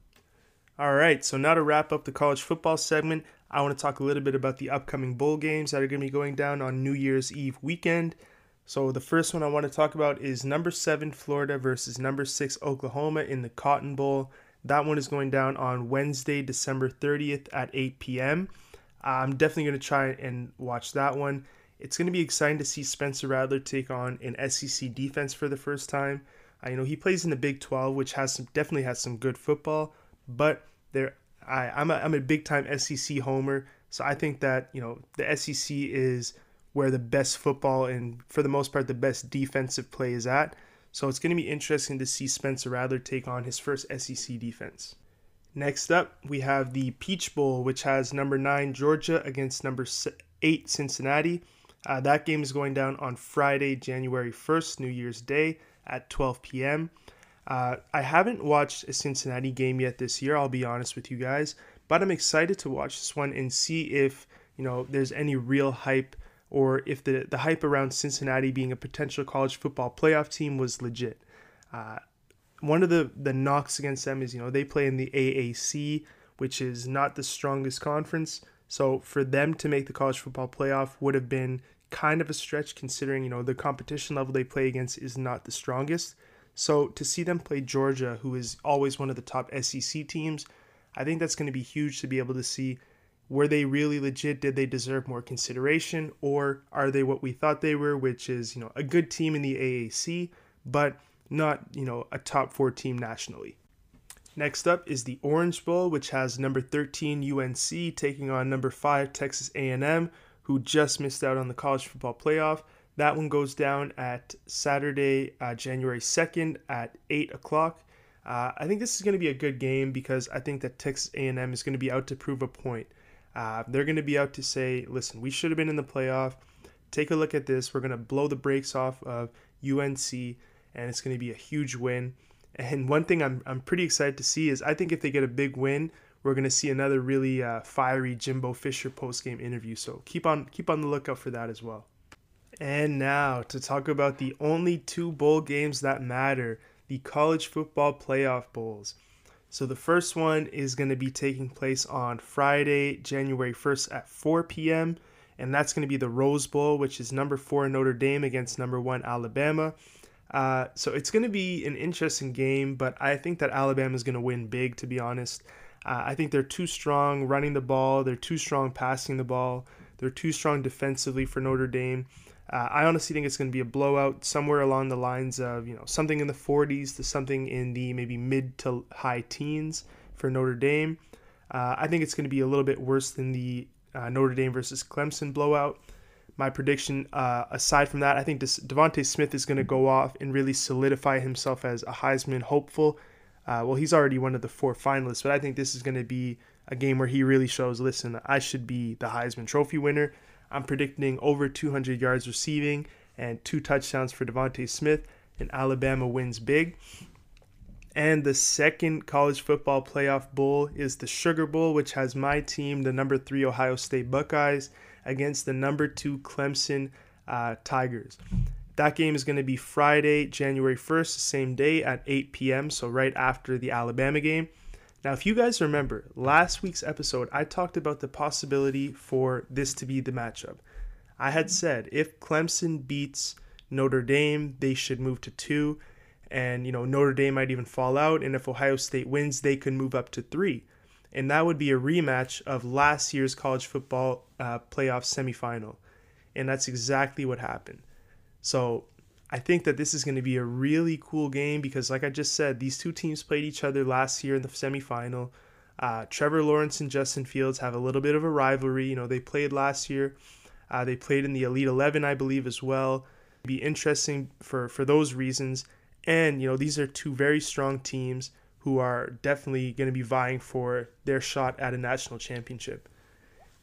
All right, so now to wrap up the college football segment, I want to talk a little bit about the upcoming bowl games that are going to be going down on New Year's Eve weekend. So the first one I want to talk about is number 7 Florida versus number 6 Oklahoma in the Cotton Bowl. That one is going down on Wednesday, December 30th at 8 p.m. I'm definitely going to try and watch that one. It's going to be exciting to see Spencer Rattler take on an SEC defense for the first time. You know, he plays in the Big 12, which definitely has some good football, but I'm a big-time SEC homer, so I think that, you know, the SEC is where the best football and, for the most part, the best defensive play is at. So it's going to be interesting to see Spencer Rattler take on his first SEC defense. Next up, we have the Peach Bowl, which has number 9 Georgia against number 8 Cincinnati. That game is going down on Friday, January 1st, New Year's Day at 12 p.m. I haven't watched a Cincinnati game yet this year, I'll be honest with you guys, but I'm excited to watch this one and see if, you know, there's any real hype, or if the hype around Cincinnati being a potential college football playoff team was legit. One of the knocks against them is, you know, they play in the AAC, which is not the strongest conference. So for them to make the college football playoff would have been kind of a stretch, considering, you know, the competition level they play against is not the strongest. So to see them play Georgia, who is always one of the top SEC teams, I think that's going to be huge to be able to see. Were they really legit? Did they deserve more consideration? Or are they what we thought they were, which is, you know, a good team in the AAC, but not, you know, a top 4 team nationally? Next up is the Orange Bowl, which has number 13 UNC taking on number 5 Texas A&M, who just missed out on the college football playoff. That one goes down at Saturday, January 2nd at 8 o'clock. I think this is going to be a good game because I think that Texas A&M is going to be out to prove a point. They're going to be out to say, listen, we should have been in the playoff. Take a look at this. We're going to blow the brakes off of UNC, and it's going to be a huge win. And one thing I'm pretty excited to see is I think if they get a big win, we're going to see another really fiery Jimbo Fisher post-game interview. So keep on the lookout for that as well. And now to talk about the only two bowl games that matter, the college football playoff bowls. So the first one is going to be taking place on Friday, January 1st at 4 p.m., and that's going to be the Rose Bowl, which is number 4 Notre Dame against number 1 Alabama. So it's going to be an interesting game, but I think that Alabama is going to win big, to be honest. I think they're too strong running the ball. They're too strong passing the ball. They're too strong defensively for Notre Dame. I honestly think it's going to be a blowout somewhere along the lines of, something in the 40s to something in the maybe mid to high teens for Notre Dame. I think it's going to be a little bit worse than the Notre Dame versus Clemson blowout. My prediction, aside from that, I think DeVonta Smith is going to go off and really solidify himself as a Heisman hopeful. Well, he's already one of the 4 finalists, but I think this is going to be a game where he really shows, listen, I should be the Heisman Trophy winner. I'm predicting over 200 yards receiving and 2 touchdowns for DeVonta Smith, and Alabama wins big. And the second college football playoff bowl is the Sugar Bowl, which has my team, the number 3 Ohio State Buckeyes, against the number 2 Clemson Tigers. That game is going to be Friday, January 1st, same day at 8 p.m., so right after the Alabama game. Now, if you guys remember, last week's episode, I talked about the possibility for this to be the matchup. I had said if Clemson beats Notre Dame, they should move to 2. And, Notre Dame might even fall out. And if Ohio State wins, they could move up to 3. And that would be a rematch of last year's college football playoff semifinal. And that's exactly what happened. So I think that this is going to be a really cool game because, like I just said, these 2 teams played each other last year in the semifinal. Trevor Lawrence and Justin Fields have a little bit of a rivalry. They played last year. They played in the Elite 11, I believe, as well. It'd be interesting for those reasons. And, these are 2 very strong teams who are definitely going to be vying for their shot at a national championship.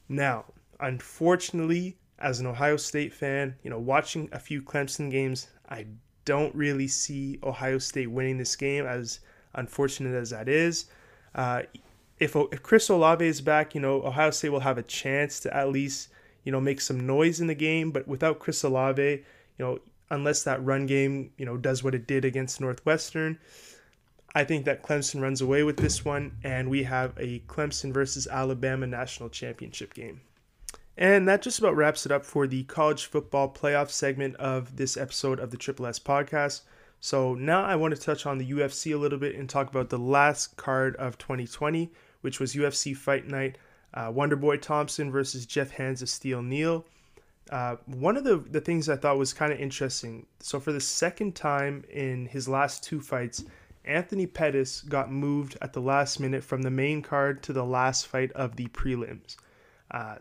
Now, unfortunately, as an Ohio State fan, watching a few Clemson games, I don't really see Ohio State winning this game, as unfortunate as that is. If Chris Olave is back, Ohio State will have a chance to at least, make some noise in the game. But without Chris Olave, unless that run game, does what it did against Northwestern, I think that Clemson runs away with this one, and we have a Clemson versus Alabama national championship game. And that just about wraps it up for the college football playoff segment of this episode of the Triple S Podcast. So now I want to touch on the UFC a little bit and talk about the last card of 2020, which was UFC Fight Night, Wonderboy Thompson versus Jeff Hands of Steel Neal. One of the things I thought was kind of interesting. So for the second time in his last 2 fights, Anthony Pettis got moved at the last minute from the main card to the last fight of the prelims.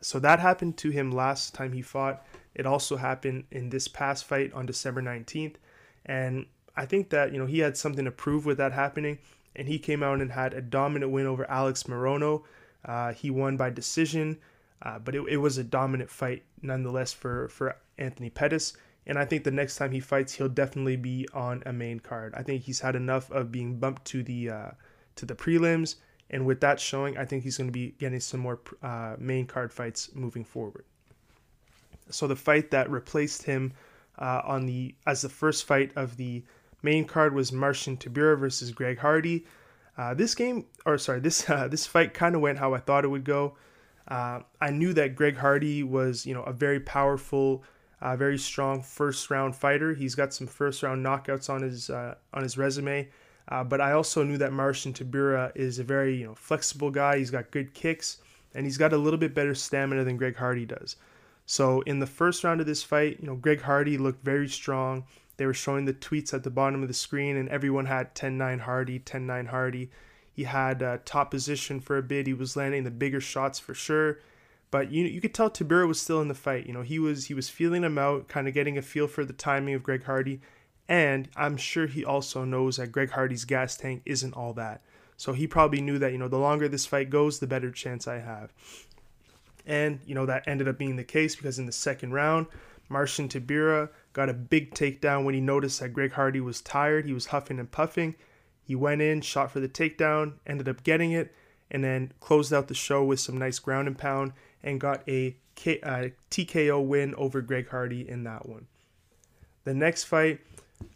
So that happened to him last time he fought. It also happened in this past fight on December 19th. And I think that, he had something to prove with that happening. And he came out and had a dominant win over Alex Morono. He won by decision, but it was a dominant fight nonetheless for Anthony Pettis. And I think the next time he fights, he'll definitely be on a main card. I think he's had enough of being bumped to the prelims. And with that showing, I think he's going to be getting some more main card fights moving forward. So the fight that replaced him as the first fight of the main card was Marcin Tibura versus Greg Hardy. This fight kind of went how I thought it would go. I knew that Greg Hardy was, a very powerful, very strong first round fighter. He's got some first round knockouts on his resume. But I also knew that Marcin Tibura is a very flexible guy. He's got good kicks, and he's got a little bit better stamina than Greg Hardy does. So in the first round of this fight, Greg Hardy looked very strong. They were showing the tweets at the bottom of the screen, and everyone had 10-9 Hardy, 10-9 Hardy. He had top position for a bit. He was landing the bigger shots for sure. But you could tell Tibura was still in the fight. He was feeling him out, kind of getting a feel for the timing of Greg Hardy. And I'm sure he also knows that Greg Hardy's gas tank isn't all that. So he probably knew that, the longer this fight goes, the better chance I have. And, that ended up being the case because in the second round, Marcin Tibura got a big takedown when he noticed that Greg Hardy was tired. He was huffing and puffing. He went in, shot for the takedown, ended up getting it. and then closed out the show with some nice ground and pound and got a TKO win over Greg Hardy in that one. The next fight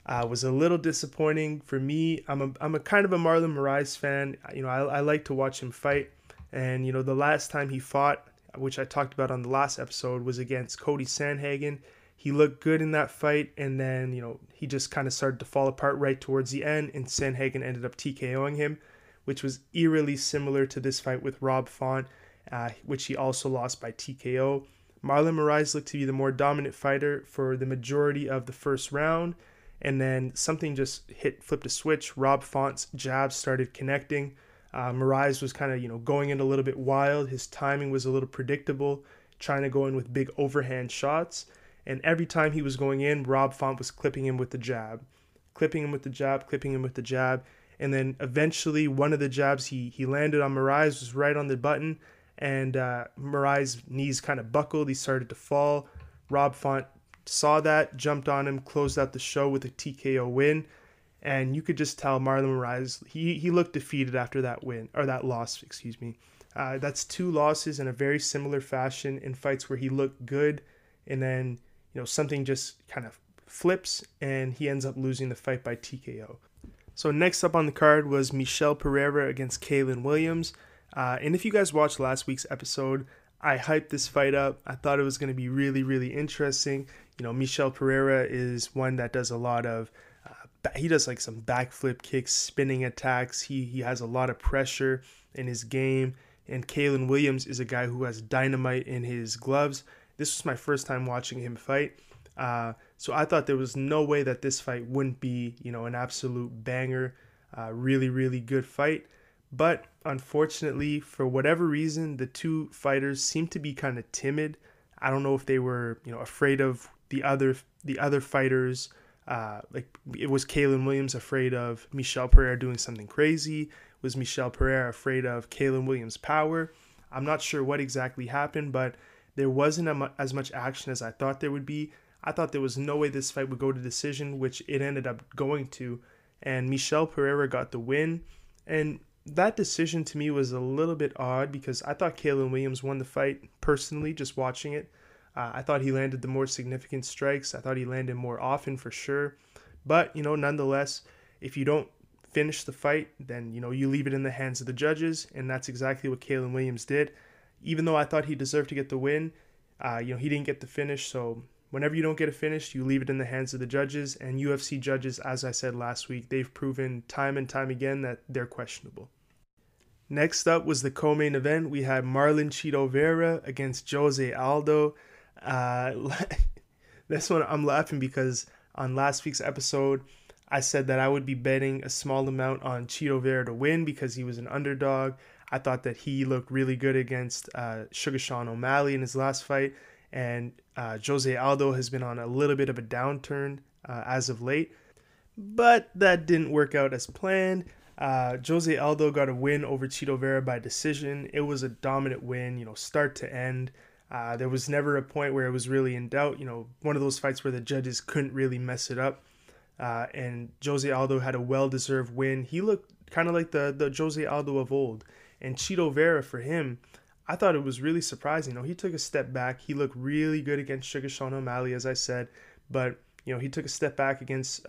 was a little disappointing for me. I'm a kind of a Marlon Moraes fan. You know, I like to watch him fight. And, you know, the last time he fought, which I talked about on the last episode, was against Cody Sandhagen. He looked good in that fight, and then, you know, he just kind of started to fall apart right towards the end, and Sandhagen ended up TKOing him, which was eerily similar to this fight with Rob Font, which he also lost by TKO. Marlon Moraes looked to be the more dominant fighter for the majority of the first round, and then something just flipped a switch. Rob Font's jabs started connecting. Moraes was kind of, you know, going in a little bit wild. His timing was a little predictable, trying to go in with big overhand shots. And every time he was going in, Rob Font was clipping him with the jab, And then eventually one of the jabs he landed on Moraes was right on the button. And Moraes' knees kind of buckled. He started to fall. Rob Font saw that, jumped on him, closed out the show with a TKO win. And you could just tell Marlon Moraes, he looked defeated after that loss. That's two losses in a very similar fashion in fights where he looked good. And then, you know, something just kind of flips and he ends up losing the fight by TKO. So next up on the card was Michelle Pereira against Kaylin Williams. And if you guys watched last week's episode, I hyped this fight up. I thought it was going to be really, really interesting. You know, Michelle Pereira is one that does a lot of, he does like some backflip kicks, spinning attacks. He has a lot of pressure in his game. And Kaylin Williams is a guy who has dynamite in his gloves. This was my first time watching him fight. So I thought there was no way that this fight wouldn't be, you know, an absolute banger, really, really good fight. But unfortunately, for whatever reason, the two fighters seemed to be kind of timid. I don't know if they were, you know, afraid of the other fighters. Like, it was Kaylin Williams afraid of Michelle Pereira doing something crazy? Was Michelle Pereira afraid of Kaylin Williams' power? I'm not sure what exactly happened, but there wasn't as much action as I thought there would be. I thought there was no way this fight would go to decision, which it ended up going to. And Michelle Pereira got the win. And that decision to me was a little bit odd because I thought Kaylin Williams won the fight personally, just watching it. I thought he landed the more significant strikes. I thought he landed more often for sure. But, you know, nonetheless, if you don't finish the fight, then, you know, you leave it in the hands of the judges. And that's exactly what Kaylin Williams did. Even though I thought he deserved to get the win, you know, he didn't get the finish. So whenever you don't get a finish, you leave it in the hands of the judges. And UFC judges, as I said last week, they've proven time and time again that they're questionable. Next up was the co-main event. We had Marlon Chito Vera against Jose Aldo. This one I'm laughing because on last week's episode, I said that I would be betting a small amount on Chito Vera to win because he was an underdog. I thought that he looked really good against Sugar Sean O'Malley in his last fight. And Jose Aldo has been on a little bit of a downturn as of late. But that didn't work out as planned. Jose Aldo got a win over Chito Vera by decision. It was a dominant win, you know, start to end. There was never a point where it was really in doubt. You know, one of those fights where the judges couldn't really mess it up. And Jose Aldo had a well-deserved win. He looked kind of like the Jose Aldo of old. And Chito Vera, for him, I thought it was really surprising. You know, he took a step back. He looked really good against Sugar Sean O'Malley, as I said. But, you know, he took a step back against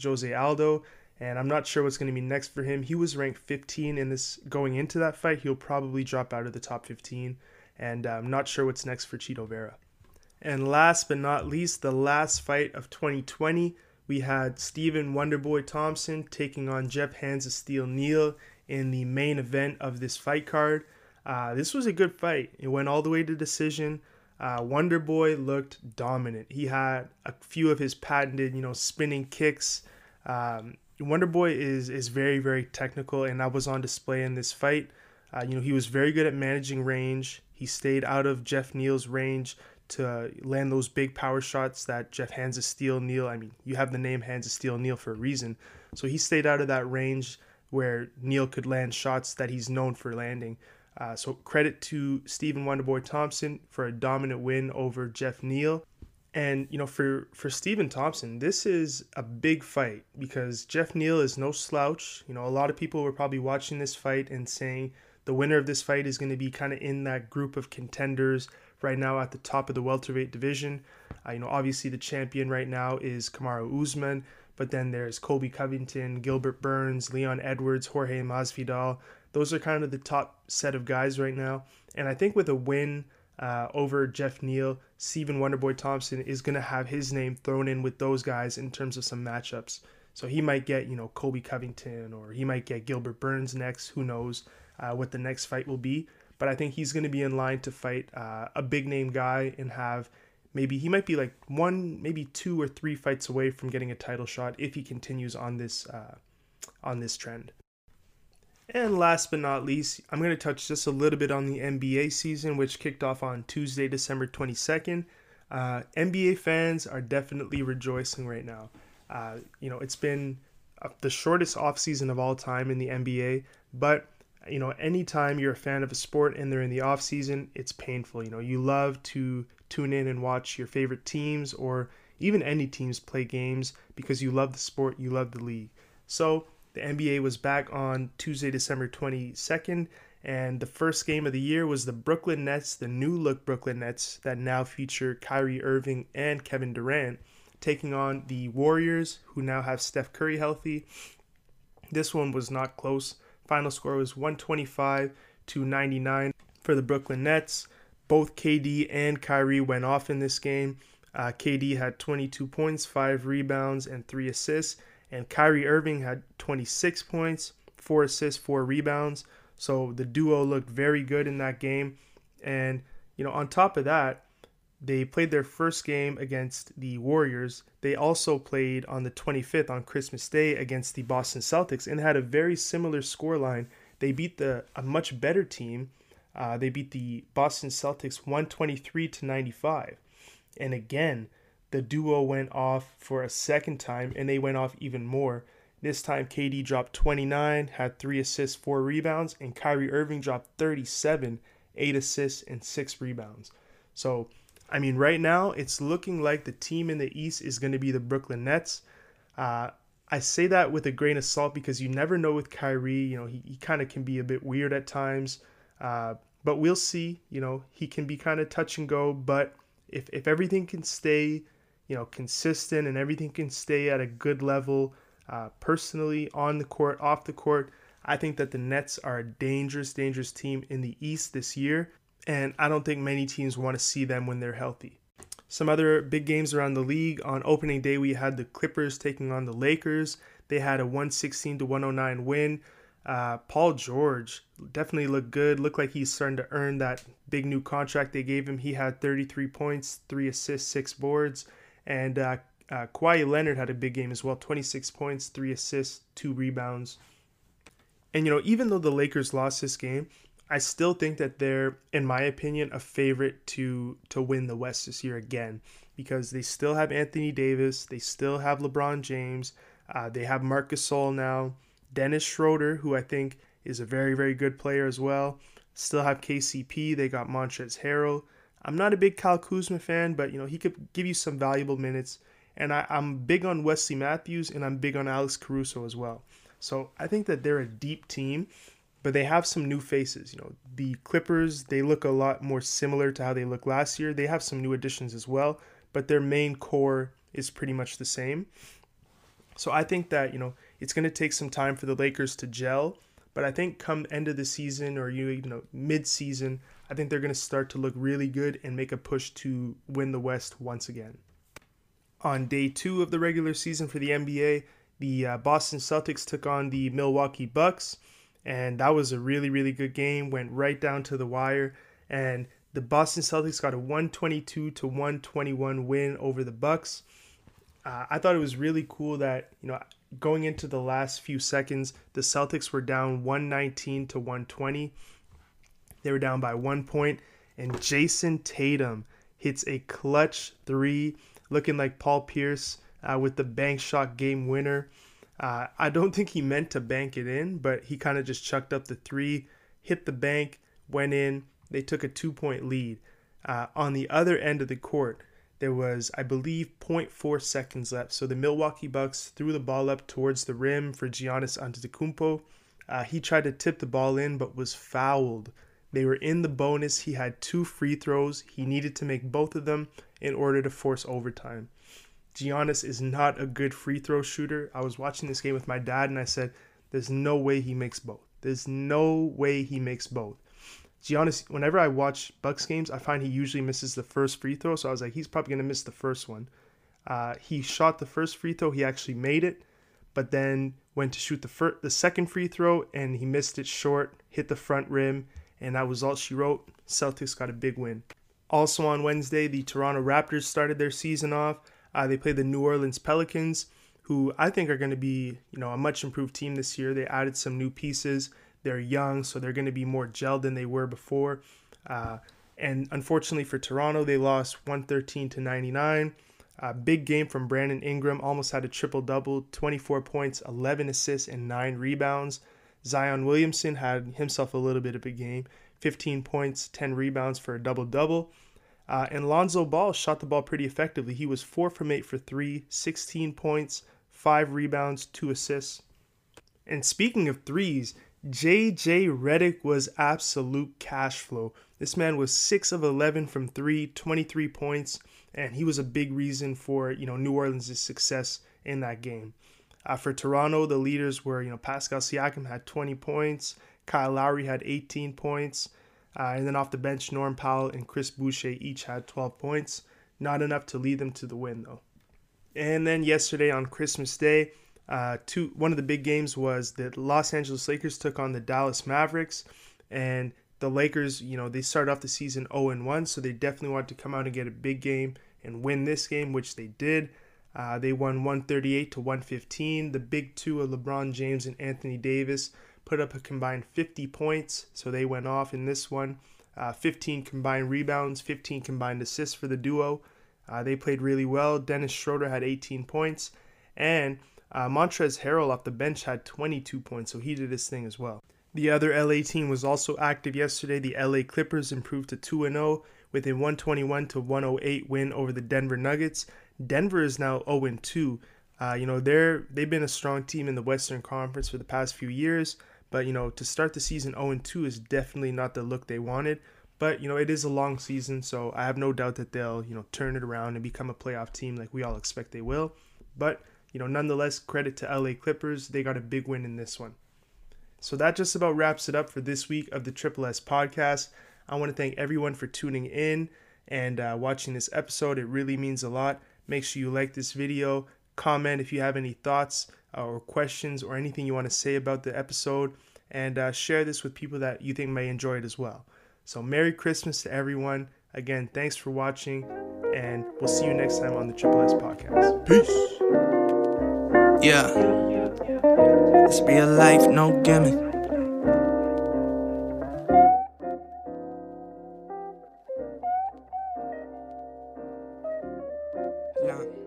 Jose Aldo. And I'm not sure what's going to be next for him. He was ranked 15 in this going into that fight. He'll probably drop out of the top 15. And I'm not sure what's next for Chito Vera. And last but not least, the last fight of 2020, we had Stephen Wonderboy Thompson taking on Jeff Hands of Steel Neal in the main event of this fight card. This was a good fight. It went all the way to decision. Wonderboy looked dominant. He had a few of his patented, you know, spinning kicks. Wonderboy is very, very technical, and that was on display in this fight. You know, he was very good at managing range. He stayed out of Jeff Neal's range to land those big power shots that Jeff Hands of Steel Neal, I mean, you have the name Hands of Steel Neal for a reason. So he stayed out of that range where Neal could land shots that he's known for landing. So credit to Stephen Wonderboy Thompson for a dominant win over Jeff Neal. And, you know, for Stephen Thompson, this is a big fight because Jeff Neal is no slouch. You know, a lot of people were probably watching this fight and saying The winner of this fight is going to be kind of in that group of contenders right now at the top of the welterweight division. Obviously the champion right now is Kamaru Usman, but then there's Kobe Covington, Gilbert Burns, Leon Edwards, Jorge Masvidal. Those are kind of the top set of guys right now. And I think with a win over Jeff Neal, Stephen Wonderboy Thompson is going to have his name thrown in with those guys in terms of some matchups. So he might get, Kobe Covington, or he might get Gilbert Burns next. Who knows what the next fight will be. But I think he's going to be in line to fight a big name guy and have maybe he might be like one, maybe two or three fights away from getting a title shot if he continues on this trend. And last but not least, I'm going to touch just a little bit on the NBA season, which kicked off on Tuesday, December 22nd. NBA fans are definitely rejoicing right now. It's been the shortest offseason of all time in the NBA, but, anytime you're a fan of a sport and they're in the offseason, it's painful. You love to tune in and watch your favorite teams or even any teams play games because you love the sport, you love the league. So the NBA was back on Tuesday, December 22nd, and the first game of the year was the Brooklyn Nets, the new-look Brooklyn Nets that now feature Kyrie Irving and Kevin Durant, taking on the Warriors, who now have Steph Curry healthy. This one was not close. Final score was 125-99 for the Brooklyn Nets. Both KD and Kyrie went off in this game. KD had 22 points, 5 rebounds, and 3 assists. And Kyrie Irving had 26 points, 4 assists, 4 rebounds. So the duo looked very good in that game. And, on top of that, they played their first game against the Warriors. They also played on the 25th on Christmas Day against the Boston Celtics and had a very similar scoreline. They beat a much better team. They beat the Boston Celtics 123-95. And again, the duo went off for a second time, and they went off even more. This time, KD dropped 29, had 3 assists, 4 rebounds, and Kyrie Irving dropped 37, 8 assists, and 6 rebounds. So, right now, it's looking like the team in the East is going to be the Brooklyn Nets. I say that with a grain of salt because you never know with Kyrie. He kind of can be a bit weird at times, but we'll see. He can be kind of touch and go, but if everything can stay consistent and everything can stay at a good level, personally, on the court, off the court, I think that the Nets are a dangerous, dangerous team in the East this year, and I don't think many teams want to see them when they're healthy. Some other big games around the league. On opening day, we had the Clippers taking on the Lakers. They had a 116-109 win. Paul George definitely looked good, looked like he's starting to earn that big new contract they gave him. He had 33 points, 3 assists, 6 boards, and Kawhi Leonard had a big game as well, 26 points, 3 assists, 2 rebounds. And, even though the Lakers lost this game, I still think that they're, in my opinion, a favorite to win the West this year again because they still have Anthony Davis, they still have LeBron James, they have Marc Gasol now, Dennis Schroeder, who I think is a very, very good player as well. Still have KCP. They got Montrezl Harrell. I'm not a big Kyle Kuzma fan, but, he could give you some valuable minutes. And I'm big on Wesley Matthews, and I'm big on Alex Caruso as well. So I think that they're a deep team, but they have some new faces. The Clippers, they look a lot more similar to how they looked last year. They have some new additions as well, but their main core is pretty much the same. So I think that, it's going to take some time for the Lakers to gel, but I think come end of the season or mid-season, I think they're going to start to look really good and make a push to win the West once again. On day 2 of the regular season for the NBA, the Boston Celtics took on the Milwaukee Bucks, and that was a really, really good game. Went right down to the wire, and the Boston Celtics got a 122-121 win over the Bucks. I thought it was really cool that going into the last few seconds, the Celtics were down 119-120. They were down by 1 point, and Jason Tatum hits a clutch 3, looking like Paul Pierce with the bank shot game winner. I don't think he meant to bank it in, but he kind of just chucked up the 3, hit the bank, went in. They took a 2-point lead. On the other end of the court, there was, I believe, 0.4 seconds left. So the Milwaukee Bucks threw the ball up towards the rim for Giannis Antetokounmpo. He tried to tip the ball in but was fouled. They were in the bonus. He had two free throws. He needed to make both of them in order to force overtime. Giannis is not a good free throw shooter. I was watching this game with my dad and I said, there's no way he makes both. There's no way he makes both. Giannis, whenever I watch Bucks games, I find he usually misses the first free throw. So I was like, he's probably going to miss the first one. He shot the first free throw. He actually made it, but then went to shoot the second free throw and he missed it short, hit the front rim. And that was all she wrote. Celtics got a big win. Also on Wednesday, the Toronto Raptors started their season off. They played the New Orleans Pelicans, who I think are going to be, a much improved team this year. They added some new pieces. They're young, so they're going to be more gelled than they were before. And unfortunately for Toronto, they lost 113-99. A big game from Brandon Ingram. Almost had a triple-double, 24 points, 11 assists, and 9 rebounds. Zion Williamson had himself a little bit of a game, 15 points, 10 rebounds for a double-double. And Lonzo Ball shot the ball pretty effectively. He was 4 from 8 for 3, 16 points, 5 rebounds, 2 assists. And speaking of threes, J.J. Redick was absolute cash flow. This man was 6 of 11 from 3, 23 points, and he was a big reason for New Orleans' success in that game. For Toronto, the leaders were, Pascal Siakam had 20 points, Kyle Lowry had 18 points, and then off the bench, Norm Powell and Chris Boucher each had 12 points. Not enough to lead them to the win, though. And then yesterday on Christmas Day, one of the big games was the Los Angeles Lakers took on the Dallas Mavericks, and the Lakers, they started off the season 0-1, so they definitely wanted to come out and get a big game and win this game, which they did. They won 138-115. The big two of LeBron James and Anthony Davis put up a combined 50 points, so they went off in this one. 15 combined rebounds, 15 combined assists for the duo. They played really well. Dennis Schroeder had 18 points, and Montrezl Harrell off the bench had 22 points, so he did his thing as well. The other LA team was also active yesterday. The LA Clippers improved to 2-0 with a 121-108 win over the Denver Nuggets. Denver is now 0-2. They've been a strong team in the Western Conference for the past few years, but to start the season 0-2 is definitely not the look they wanted. But it is a long season, so I have no doubt that they'll turn it around and become a playoff team like we all expect they will. But nonetheless, credit to LA Clippers, they got a big win in this one. So that just about wraps it up for this week of the Triple S Podcast. I want to thank everyone for tuning in and watching this episode. It really means a lot. Make sure you like this video, comment if you have any thoughts or questions or anything you want to say about the episode, and share this with people that you think may enjoy it as well. So Merry Christmas to everyone. Again, thanks for watching, and we'll see you next time on the Triple S Podcast. Peace! Yeah. It's real life, no gimmick. Yeah.